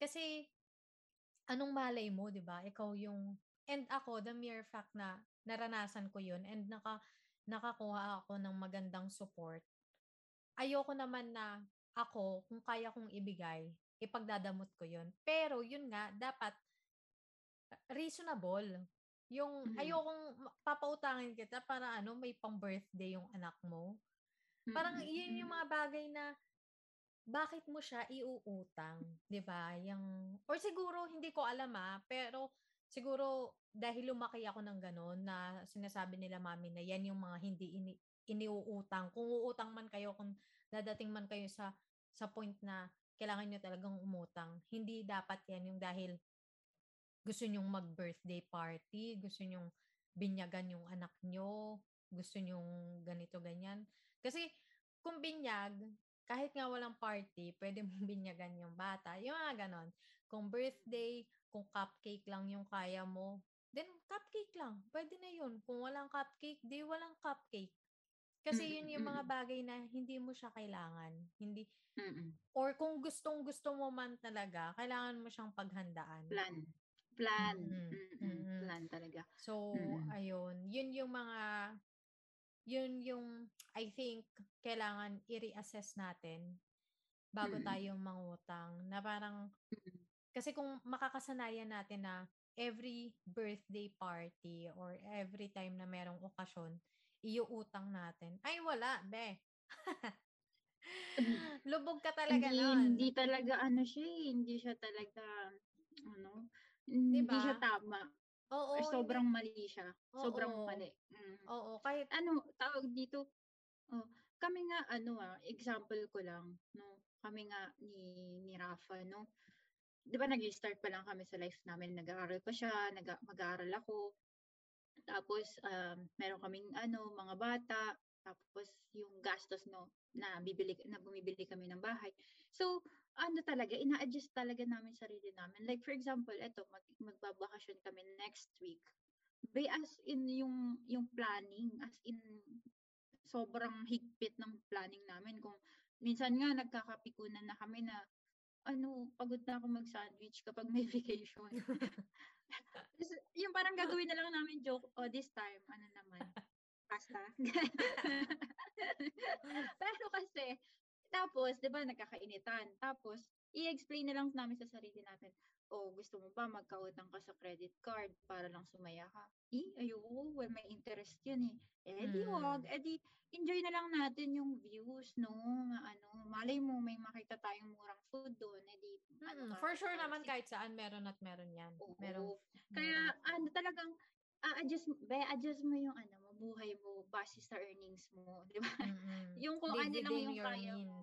Kasi anong malay mo, 'di ba? Ikaw yung and ako the mere fact na naranasan ko yun and naka, nakakuha ako ng magandang support. Ayoko naman na ako, kung kaya kong ibigay, ipagdadamot ko yun. Pero yun nga, dapat reasonable. Yung mm-hmm. ayokong papautangin kita para ano, may pang birthday yung anak mo. Parang mm-hmm. yun yung mga bagay na bakit mo siya iuutang, di ba? Yung, or siguro, hindi ko alam ah, pero siguro, dahil lumaki ako ng gano'n na sinasabi nila mami na yan yung mga hindi ini, iniuutang. Kung uutang man kayo, kung dadating man kayo sa sa point na kailangan nyo talagang umutang, hindi dapat yan yung dahil gusto nyong mag-birthday party, gusto nyong binyagan yung anak nyo, gusto nyong ganito-ganyan. Kasi kung binyag, kahit nga walang party, pwede mong binyagan yung bata. Yung mga gano'n. Kung birthday, kung cupcake lang yung kaya mo, then cupcake lang. Pwede na yun. Kung walang cupcake, di walang cupcake. Kasi yun yung mga bagay na hindi mo siya kailangan. Hindi. Or kung gustong-gusto mo man talaga, kailangan mo siyang paghandaan. Plan. Plan. Mm-hmm. Mm-hmm. Plan talaga. So, mm-hmm. ayun. Yun yung mga, yun yung, I think, kailangan i-reassess natin bago mm-hmm. tayong mangutang. Na parang, kasi kung makakasanayan natin na every birthday party or every time na merong okasyon, iuutang natin. Ay, wala, be. Lubog ka talaga hindi, nun. Hindi talaga ano siya, hindi siya talaga, ano, hindi diba? Siya tama. Oo. Or sobrang hindi. Mali siya. Oo, sobrang oo. Mali. Mm. Oo, kahit, ano, tawag dito, oh, kami nga, ano ah, example ko lang, no, kami nga ni, ni Rafa, no, di ba nag-start pa lang kami sa life namin, nag-aaral pa siya, nag- mag-aaral ako. Tapos, um, meron kaming ano, mga bata. Tapos, yung gastos no, na, bibili, na bumibili kami ng bahay. So, ano talaga, ina-adjust talaga namin sarili namin. Like, for example, eto, mag- magbabakasyon kami next week. But as in yung, yung planning, as in sobrang higpit ng planning namin. Kung minsan nga, nagkakapikunan na kami na ano, pagod na ako mag-sandwich kapag may vacation. Yung parang gagawin na lang namin joke, oh, this time, ano naman, pasta. Pero kasi, tapos, di ba, nagkakainitan. Tapos, i-explain na lang namin sa sarili natin, oh, gusto mo ba magkautang ka sa credit card para lang sumaya ka? Eh, ayoko, well, may interest yun eh. Eh, di wag, eh di, enjoy na lang natin yung views, no? Ano, malay mo, may makita tayong murang food doon. Eh di, ano, mm, for sure kasi, naman kahit saan, meron at meron yan. Oo. Meron, kaya, meron. Ano, talagang, a-adjust, adjust mo yung, ano, mabuhay mo, base sa earnings mo, di ba? Mm-hmm. Yung kung ano lang yung kaya mo.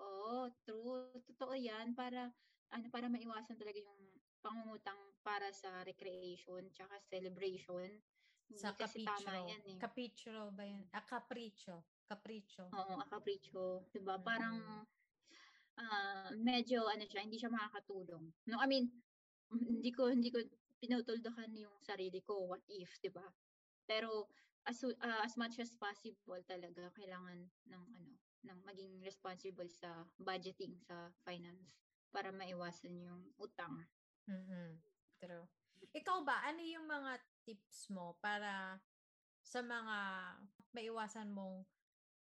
Oo, true. Totoo yan, para, ano, para maiwasan talaga yung pangungutang para sa recreation, tsaka celebration. Sa capriccio. Eh. Capriccio ba yun? A capriccio. Capriccio. Oo, a capriccio. Diba? Mm. Parang uh, medyo, ano siya, hindi siya makakatulong. No, I mean, hindi ko, hindi ko pinutuldukan yung sarili ko, what if, diba? Pero, as, uh, as much as possible talaga, kailangan ng, ano, ng maging responsible sa budgeting, sa finance, para maiwasan yung utang. Mm-hmm. True. Ikaw ba, ano yung mga tips mo para sa mga maiwasan mong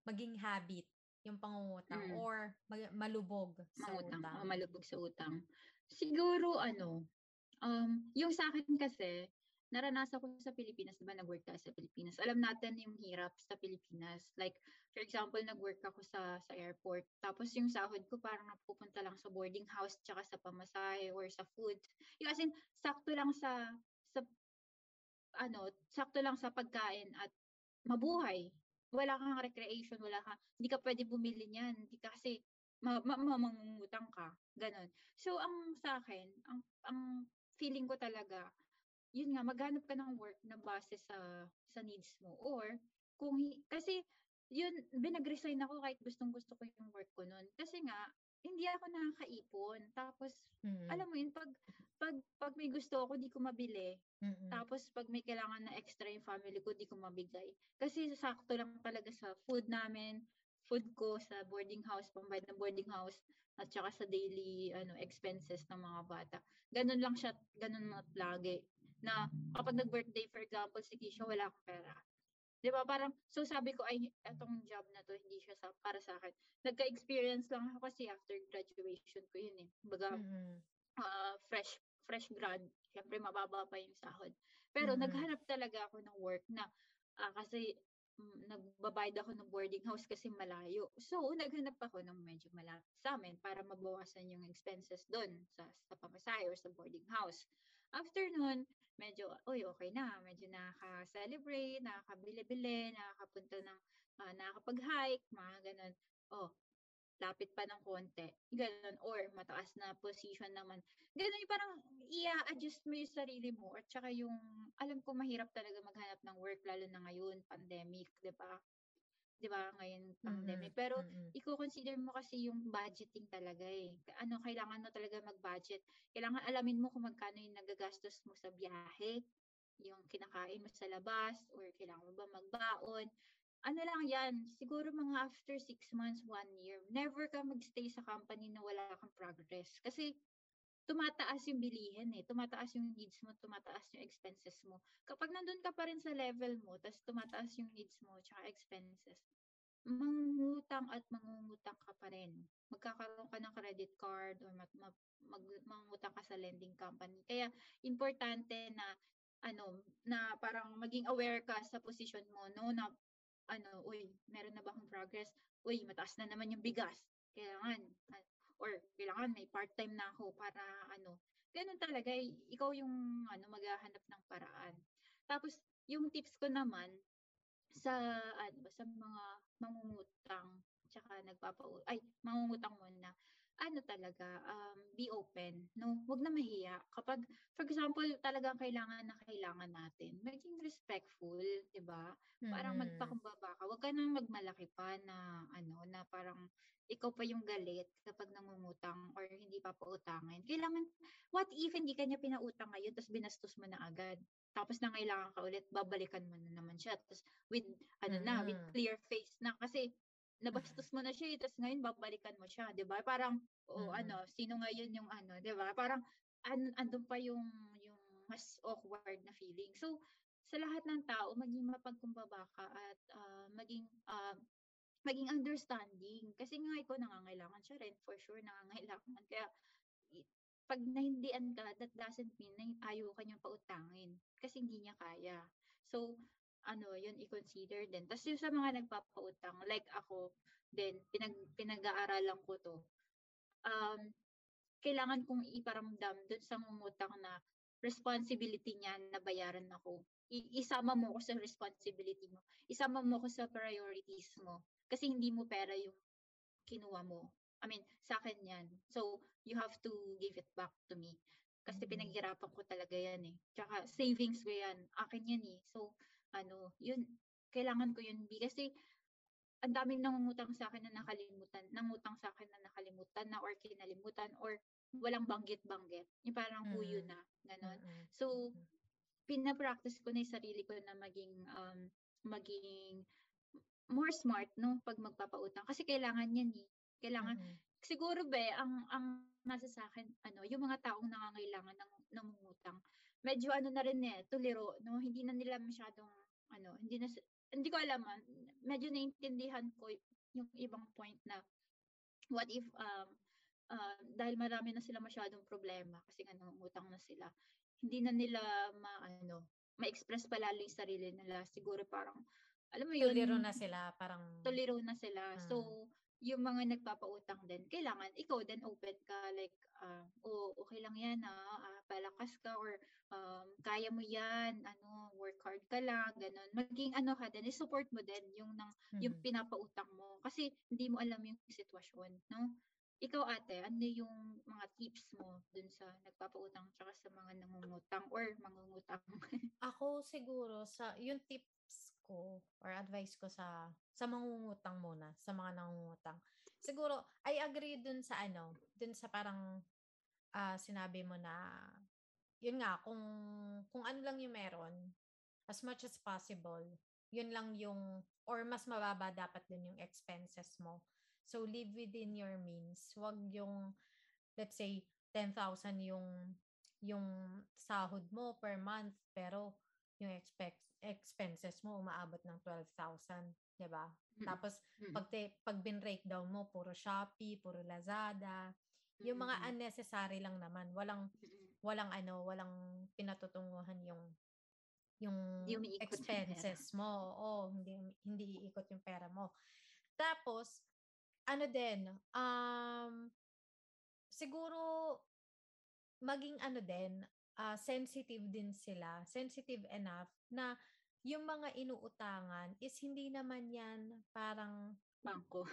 maging habit yung pangungutang mm. or mag- malubog sa utang? utang. Malubog sa utang. Siguro ano, um, yung sa akin kasi, naranasan ko sa Pilipinas, diba nag-work tayo sa Pilipinas. Alam natin yung hirap sa Pilipinas. Like, for example, nag-work ako sa, sa airport. Tapos yung sahod ko parang napupunta lang sa boarding house tsaka sa pamasahe or sa food. Yung as in, sakto lang sa, sa ano, sakto lang sa pagkain at mabuhay. Wala kang recreation, wala kang, hindi ka pwede bumili niyan, hindi ka kasi ma- ma- mamangungutang ka, ganun. So, ang sa akin, ang, ang feeling ko talaga, yun nga, maghanap ka ng work na base sa, sa needs mo. Or, kung, kasi, yun, binag-resign ako kahit gustong-gusto ko yung work ko nun. Kasi nga, hindi ako nakakaipon. Tapos, mm-hmm. alam mo yun, pag, pag, pag may gusto ako, di ko mabili. Mm-hmm. Tapos, pag may kailangan na extra yung family ko, di ko mabigay. Kasi, sakto lang talaga sa food namin, food ko sa boarding house, pambayad ng boarding house, at saka sa daily ano expenses ng mga bata. Ganun lang siya, ganun na lagi. Na, kapag nag-birthday, for example, si Kisha, wala akong pera. Di ba? Parang, so sabi ko, ay, itong job na to, hindi siya sa, para sa akin. Nagka-experience lang ako kasi after graduation ko yun eh. Baga, mm-hmm. uh, fresh fresh grad. Siyempre, mababa pa yung sahod. Pero, mm-hmm. naghanap talaga ako ng work na, uh, kasi, um, nagbabayad ako ng boarding house kasi malayo. So, naghanap ako ng medyo malapit sa amin para mabawasan yung expenses doon sa, sa pamasahe or sa boarding house. After nun, medyo, oy, okay na. Medyo nakaka-celebrate, nakakabili-bili, nakakapunta ng, uh, nakakapag-hike, mga ganun. Oh, lapit pa ng konti. Ganun. Or, mataas na position naman. Ganun, parang i-adjust mo yung sarili mo. At saka yung, alam ko, mahirap talaga maghanap ng work, lalo na ngayon, pandemic, di ba? Di ba, ngayon, pandemic. Mm-hmm. Pero, mm-hmm. i-consider mo kasi yung budgeting talaga eh. Ano, kailangan mo talaga mag-budget. Kailangan alamin mo kung magkano yung nagagastos mo sa biyahe, yung kinakain mo sa labas, or kailangan mo ba magbaon. Ano lang yan, siguro mga after six months, one year, never ka magstay sa company na wala kang progress. Kasi, tumataas yung bilihin eh. Tumataas yung needs mo, tumataas yung expenses mo. Kapag nandun ka pa rin sa level mo, tapos tumataas yung needs mo, tsaka expenses, mangungutang at mangungutang ka pa rin. Magkakaroon ka ng credit card or mag, mag, mag, mangungutang ka sa lending company. Kaya, importante na, ano, na parang maging aware ka sa position mo, no, na, ano, uy, meron na ba akong progress? Uy, mataas na naman yung bigas. Kailangan, ano, or kailangan may part-time na ako para ano. Ganun talaga, ikaw yung ano maghahanap ng paraan. Tapos yung tips ko naman sa ano sa mga mangungutang tsaka nagpapa ay mangungutang muna. Ano talaga, um, be open, no? Huwag na mahiya. Kapag for example, talagang kailangan na kailangan natin, maging respectful, 'di ba? Parang mm-hmm. magpakumbaba ka. Huwag ka nang magmalaki pa na ano na parang ikaw pa yung galit kapag nangungutang or hindi pa pautangin. Kailangan, what if hindi ka niya pinautang ngayon tapos binastos mo na agad? Tapos na kailangan ka ulit, babalikan mo na naman siya. Tapos with, ano mm. na, with clear face na kasi nabastos mo na siya tapos ngayon babalikan mo siya. Diba? Parang, o oh, mm. ano, sino ngayon yung ano, diba? Parang, an- andun pa yung, yung mas awkward na feeling. So, sa lahat ng tao, maging mapagkumbaba ka at uh, maging, uh, maging understanding. Kasi nga ikaw nangangailangan siya rin. For sure, nangangailangan. Kaya, pag nahindian ka, that doesn't mean na ayaw ka niyang pautangin. Kasi hindi niya kaya. So, ano, yun, i-consider din. Tapos yung sa mga nagpapautang, like ako, then, pinag, pinag-aaralan ko to. Um, kailangan kong iparamdam dun sa mumutang na responsibility niya na bayaran ako. I- isama mo ko sa responsibility mo. Isama mo ko sa priorities mo. Kasi hindi mo pera yung kinuha mo. I mean, sa akin yan. So, you have to give it back to me. Kasi mm-hmm. pinaghirapan ko talaga yan eh. Tsaka, savings ko yan. Akin yan eh. So, ano, yun. Kailangan ko yun. Kasi, ang daming nangungutang sa akin na nakalimutan. Nangutang sa akin na nakalimutan na or kinalimutan or walang banggit-banggit. Yung parang mm-hmm. huyo na. Ganon. Mm-hmm. So, pinapractice ko na yung sarili ko na maging, um, maging more smart no pag magpapautang kasi kailangan yan eh. Kailangan mm-hmm. siguro ba ang ang nasa sa akin ano yung mga taong nangangailangan ng nangungutang. Medyo ano na rin eh tuliro no hindi na nila masyadong ano hindi na hindi ko alam man medyo naiintindihan ko yung ibang point na what if um uh, dahil marami na sila masyadong problema kasi nga nangungutang na sila. Hindi na nila maano ma-express palalo yung sarili nila. Siguro parang, alam mo yun. Tuliro na sila. Parang... Tuliro na sila. Hmm. So, yung mga nagpapautang din, kailangan ikaw din open ka. Like, uh, oh, okay lang yan. Ah, ah, palakas ka or um, kaya mo yan. Ano, work hard ka lang. Ganun. Maging ano ka din. I-support mo din yung, nang, hmm. yung pinapautang mo. Kasi hindi mo alam yung sitwasyon. No? Ikaw ate, ano yung mga tips mo dun sa nagpapautang tsaka sa mga nangungutang or mangungutang? Ako siguro, sa yung tips ko or advice ko sa sa mangungutang muna, sa mga nangungutang. Siguro, I agree dun sa ano, dun sa parang uh, sinabi mo na, yun nga, kung, kung ano lang yung meron, as much as possible, yun lang yung, or mas mababa dapat dun yung expenses mo. So, live within your means. Huwag yung, let's say, ten thousand yung, yung sahod mo per month, pero yung expect, expenses mo umaabot ng twelve thousand. Diba? Mm-hmm. Tapos, pag, te, pag bin-breakdown mo, puro Shopee, puro Lazada. Yung mga mm-hmm. unnecessary lang naman. Walang, walang ano, walang pinatutunguhan yung, yung expenses mo. Oo, hindi, hindi iikot yung pera mo. Tapos, ano din, um, siguro, maging ano din, uh, sensitive din sila, sensitive enough na yung mga inuutangan is hindi naman yan parang... Bangko.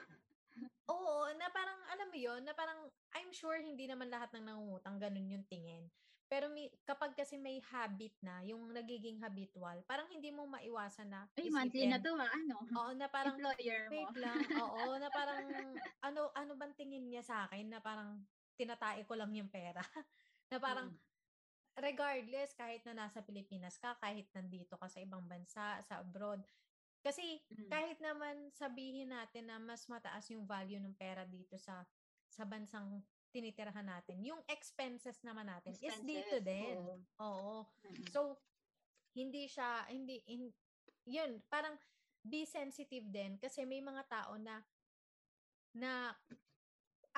Oo, na parang, alam mo yun, na parang, I'm sure hindi naman lahat ng nangungutang ganun yung tingin. Pero may, kapag kasi may habit na, yung nagiging habitual, parang hindi mo maiwasan na isipin. Ay, monthly na to ha, ano? Oo, na parang, employer mo. Lang, oo, na parang, ano, ano bang tingin niya sa akin na parang tinatae ko lang yung pera? Na parang, mm. regardless, kahit na nasa Pilipinas ka, kahit nandito ka sa ibang bansa, sa abroad. Kasi, mm. kahit naman sabihin natin na mas mataas yung value ng pera dito sa sa bansang tinitirahan natin. Yung expenses naman natin expenses, is dito din. Oo. Oo. So, hindi siya, hindi, in, yun, parang be sensitive din kasi may mga tao na, na,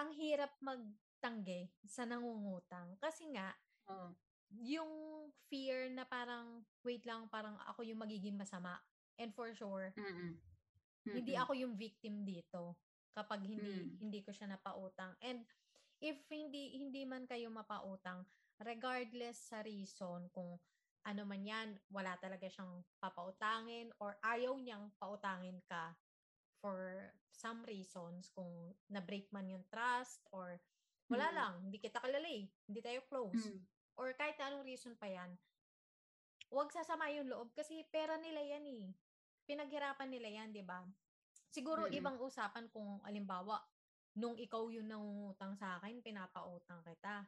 ang hirap magtanggi sa nangungutang. Kasi nga, oh. yung fear na parang, wait lang, parang ako yung magiging masama. And for sure, mm-mm. Mm-mm. hindi ako yung victim dito kapag hindi, mm. hindi ko siya napautang. And, if hindi hindi man kayo mapautang, regardless sa reason, kung ano man yan, wala talaga siyang papautangin or ayaw niyang pautangin ka for some reasons, kung na-break man yung trust or wala mm. lang, hindi kita kalalay, hindi tayo close. Mm. Or kahit anong reason pa yan, huwag sasama yung loob kasi pera nila yan eh. Pinaghirapan nila yan, di ba? Siguro mm. ibang usapan kung alimbawa, nung ikaw yung nangungutang sa akin, pinapautang kita.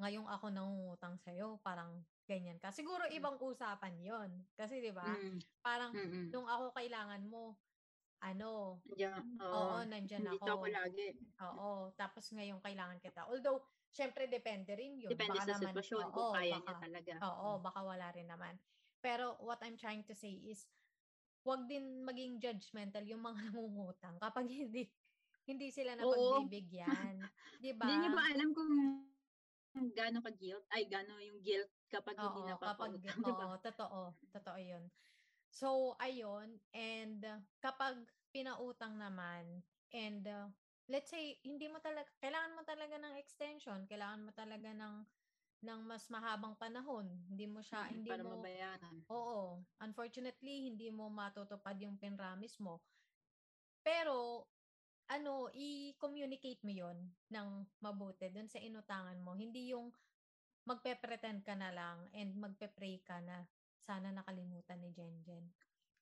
Ngayong ako nangungutang sa'yo, parang ganyan ka. Siguro ibang usapan yon. Kasi diba, mm. parang mm-mm. nung ako kailangan mo, ano, yeah, uh, oo, nandyan ako. Dito ako lagi. Oo, tapos ngayon kailangan kita. Although, syempre depende rin yun. Depende baka sa naman, sitwasyon kung kaya niya talaga. Oo, baka wala rin naman. Pero what I'm trying to say is, huwag din maging judgmental yung mga nangungutang kapag hindi Hindi sila napagbibigyan. Diba? Hindi niyo ba alam kung gano'n ka guilt? Ay, gano'n yung guilt kapag oo, hindi napapautang. Diba? Oo, totoo. Totoo yun. So, ayun. And kapag pinautang naman, and uh, let's say, hindi mo talaga, kailangan mo talaga ng extension, kailangan mo talaga ng ng mas mahabang panahon. Hindi mo siya, hindi para mo... Para mabayaran. Oo. Unfortunately, hindi mo matutupad yung pinramis mo. Pero, ano, i-communicate mo yon ng mabuti dun sa inutangan mo. Hindi yung magpe-pretend ka na lang and magpe-pray ka na sana nakalimutan ni Jenjen.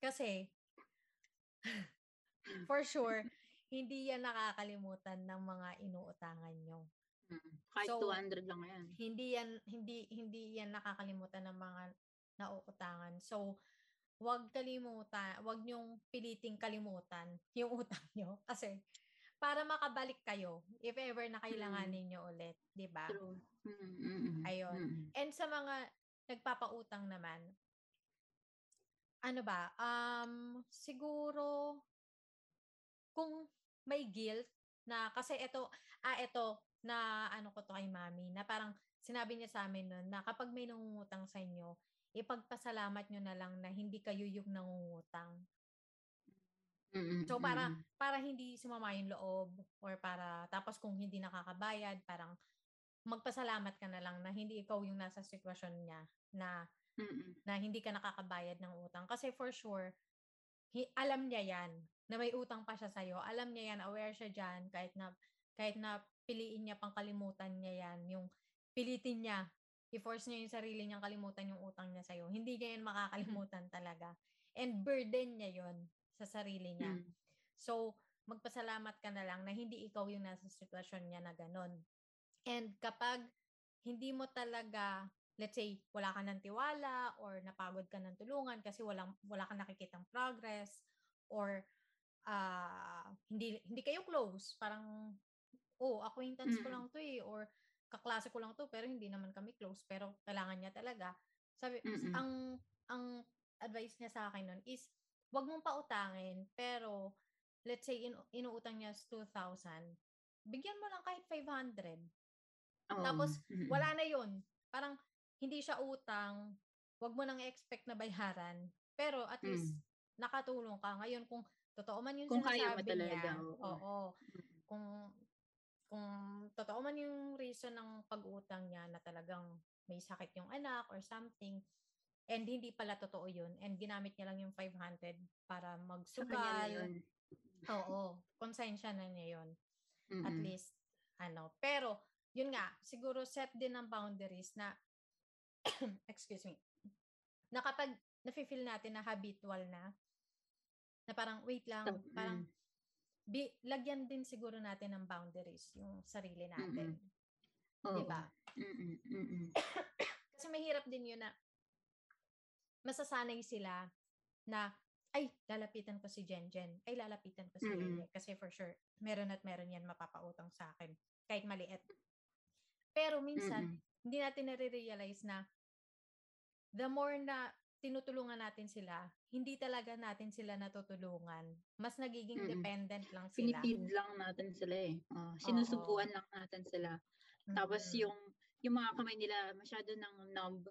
Kasi, for sure, hindi yan nakakalimutan ng mga inuutangan nyo. Kahit so, two hundred lang yan. Hindi yan, hindi, hindi yan nakakalimutan ng mga nauutangan. So, huwag kalimutan, huwag niyong piliting kalimutan yung utang niyo kasi para makabalik kayo if ever na kailanganin niyo ulit, 'di ba? Ayun. And sa mga nagpapautang naman, ano ba? Um siguro kung may guilt na kasi ito ah ito na ano ko to kay Mami na parang sinabi niya sa amin noon na kapag may nangungutang sa inyo, ipagpasalamat nyo na lang na hindi kayo yung nangungutang. Mm-hmm. So para para hindi sumama yung loob or para tapos kung hindi nakakabayad, parang magpasalamat ka na lang na hindi ikaw yung nasa sitwasyon niya na mm-hmm. na hindi ka nakakabayad ng utang. Kasi for sure, hi, alam niya yan na may utang pa siya sa'yo. Alam niya yan, aware siya dyan kahit na kahit na piliin niya pang kalimutan niya yan yung pilitin niya, i-force niya yung sarili niyang kalimutan yung utang niya sa'yo. Hindi niya yun makakalimutan talaga. And burden niya yun sa sarili niya. Mm. So, magpasalamat ka na lang na hindi ikaw yung nasa sitwasyon niya na ganun. And kapag hindi mo talaga, let's say, wala ka ng tiwala or napagod ka ng tulungan kasi walang, wala kang nakikitang progress or uh, hindi hindi kayo close. Parang, oh, acquaintance mm. ko lang to eh. Or, kaklase ko lang to pero hindi naman kami close pero kailangan niya talaga. Sabi, mm-mm. ang ang advice niya sa akin noon is wag mong pautangin pero let's say in, inuutang niya two thousand. Bigyan mo lang kahit five hundred. Oh. Tapos wala na 'yon. Parang hindi siya utang. Wag mo nang expect na bayaran. Pero at mm. least nakatulong ka. Ngayon kung totoo man 'yung sinasabi niya. Oo. Oh, oh. Kung kung totoo man yung reason ng pag-utang niya na talagang may sakit yung anak or something and hindi pala totoo yun and ginamit niya lang yung five hundred para magsugal. Oo, konsensya na niya yun. Mm-hmm. At least, ano. Pero, yun nga, siguro set din ng boundaries na, excuse me, na kapag nafe-feel natin na habitual na, na parang wait lang, mm-hmm. parang, Bi, lagyan din siguro natin ng boundaries yung sarili natin. Mm-hmm. Oh. Diba? Mm-hmm. Kasi mahirap din yun na masasanay sila na, ay, lalapitan ko si Jenjen. Ay, lalapitan ko si mm-hmm. Jenjen. Kasi for sure, meron at meron yan mapapautang sa akin. Kahit maliit. Pero minsan, mm-hmm. hindi natin nare-realize na the more na tinutulungan natin sila, hindi talaga natin sila natutulungan. Mas nagiging mm-hmm. dependent lang sila. Pinipid lang natin sila eh. Uh, sinusubuan lang natin sila. Mm-hmm. Tapos yung yung mga kamay nila masyado nang numb,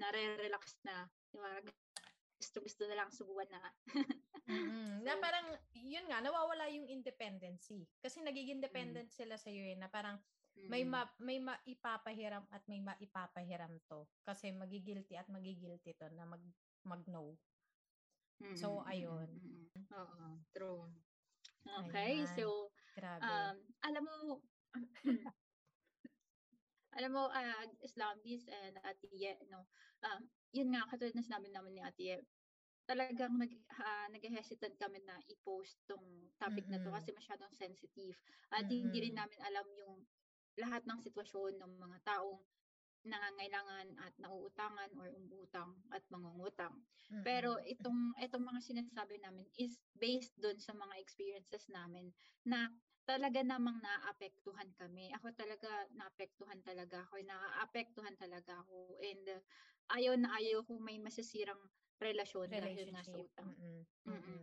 nare-relax na. Gusto-gusto na lang subuan na. mm-hmm. Na parang, yun nga, nawawala yung independency. Kasi nagiging dependent mm-hmm. sila sa'yo eh, na parang may ma- may maipapahiram at may maipapahiram to kasi magigilty at magigilty to na mag magno. Mm-hmm. So ayun. Oo, true. Okay, ayan. So grabe. um alam mo alam mo uh, Islamist and Atiye no. Um yun nga katulad na sinabi namin ni Atiye. Talagang nag uh, nag-hesitate kami na i-post tong topic mm-hmm. na to kasi masyadong sensitive. At mm-hmm. hindi rin namin alam yung lahat ng sitwasyon ng mga taong nangangailangan at nauutangan or umuutang at mangungutang. Mm-hmm. Pero itong itong mga sinasabi namin is based doon sa mga experiences namin na talaga namang naapektuhan kami. Ako talaga naapektuhan talaga ako, naaapektuhan talaga ako and uh, ayaw na ayaw kung may masisirang relasyon dahil nga sa utang. Mm-hmm. Mm-hmm.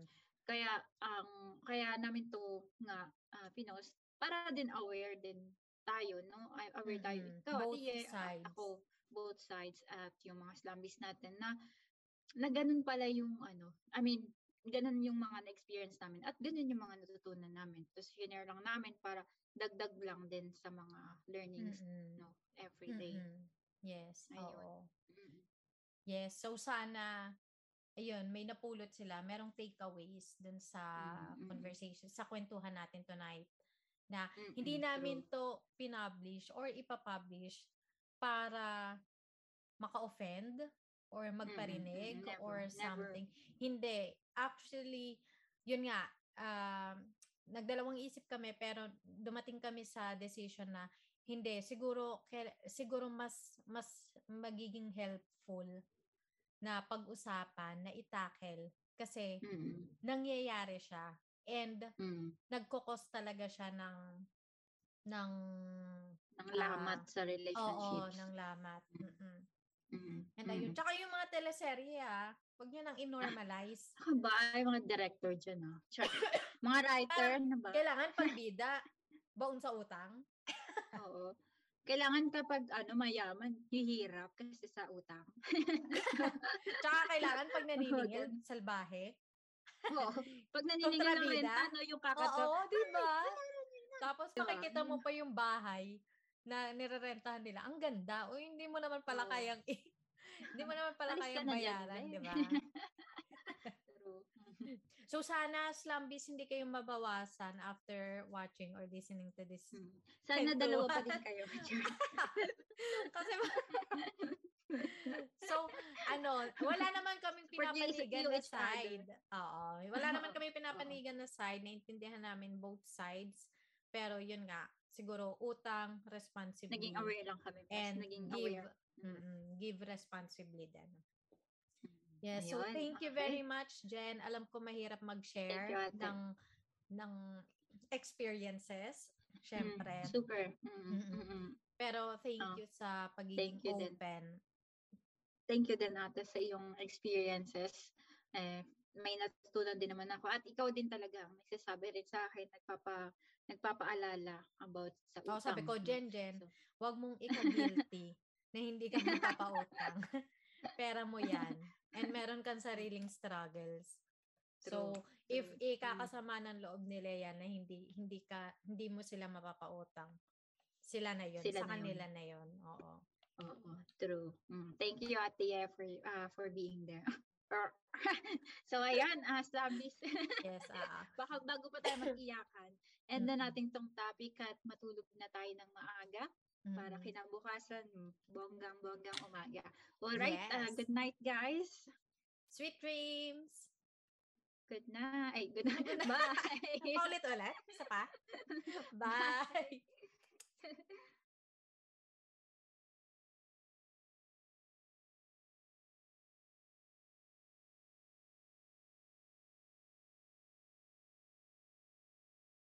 Kaya ang um, kaya namin to nga uh, pinost para din aware din tayo, no? Aware tayo. Mm-hmm. Ikaw, both Atiye, sides. Ako, both sides at yung mga slumbies natin na, na ganun pala yung ano, I mean, ganun yung mga na-experience namin at ganun yung mga natutunan namin. Tapos, hinare lang namin para dagdag lang din sa mga learnings, mm-hmm. no? Every day. Mm-hmm. Yes. Ayun. Mm-hmm. Yes. So, sana, ayun, may napulot sila. Merong takeaways dun sa mm-hmm. conversation, sa kwentuhan natin tonight. Na hindi namin to pinapublish or ipapublish para maka-offend or magparinig never, or something. Never. Hindi. Actually, yun nga, uh, nagdalawang isip kami pero dumating kami sa decision na hindi, siguro siguro mas mas magiging helpful na pag-usapan, na itakel kasi mm. nangyayari siya and mm. nagko-cause talaga siya ng ng ng lamat uh, sa relationships. Oo, ng lamat. Mm-mm. Mm-mm. And ayun, tsaka yung mga teleserye ah, huwag nyo nang i-normalize. Ah, ba? Ay, mga director dyan ah. Mga writer na ba? Kailangan pagbida. Baon sa utang? Oo. Kailangan kapag ano mayaman, hihirap kasi sa utang. Tsaka kailangan pag naniningil, salbahe. Oo. Pag naniningil ng renta, no, yung kakato. Oo, di ba? Tapos makikita mo pa yung bahay na nirerentahan nila. Ang ganda. O hindi mo naman pala kayang hindi mo naman pala kayang bayaran, di ba? So sana Slumbies hindi kayong mabawasan after watching or listening to this. Hmm. Sana Kento. Dalawa pa din kayo. Kasi so ano, wala naman kaming pinapanigan na side. Oo, wala naman kaming pinapanigan na side, naintindihan namin both sides. Pero yun nga, siguro utang, responsibility. Naging aware lang kami. And naging aware. Give, give responsibly din. Yes, so thank you very much, Jen. Alam ko mahirap mag-share you, ng ng experiences, syempre. Mm, super. Mm-hmm. Mm-hmm. Pero thank oh. you sa pagiging thank open. Din. Thank you din ate sa iyong experiences. Eh, may natutunan din naman ako at ikaw din talaga nagsasabi rin sa akin, nagpapa nagpapaalala about sa utang. Oh, sabi ko, Jen, Jen, so, wag mong ika-guilty na hindi ka magpapautang. Pera mo yan. And meron kang sariling struggles. True. So, if ikakasama ng loob nila yan na hindi hindi ka hindi mo sila mapapautang, sila na yun. Sila sa na kanila yun. na yun. Oo. Oo. True. Mm. Thank you, Ate Ye, for, uh, for being there. So, ayan. Uh, Slumbies. Yes, ah. Baka bago pa tayo mag-iyakan. End mm-hmm. na natin tong topic at matulog na tayo ng maaga. Para kinabukasan, bonggang-bonggang umaga. Alright, yes. uh, good night guys. Sweet dreams. Good night. Ay, good night. Bye. Ulit-ulit. Isa pa. Bye.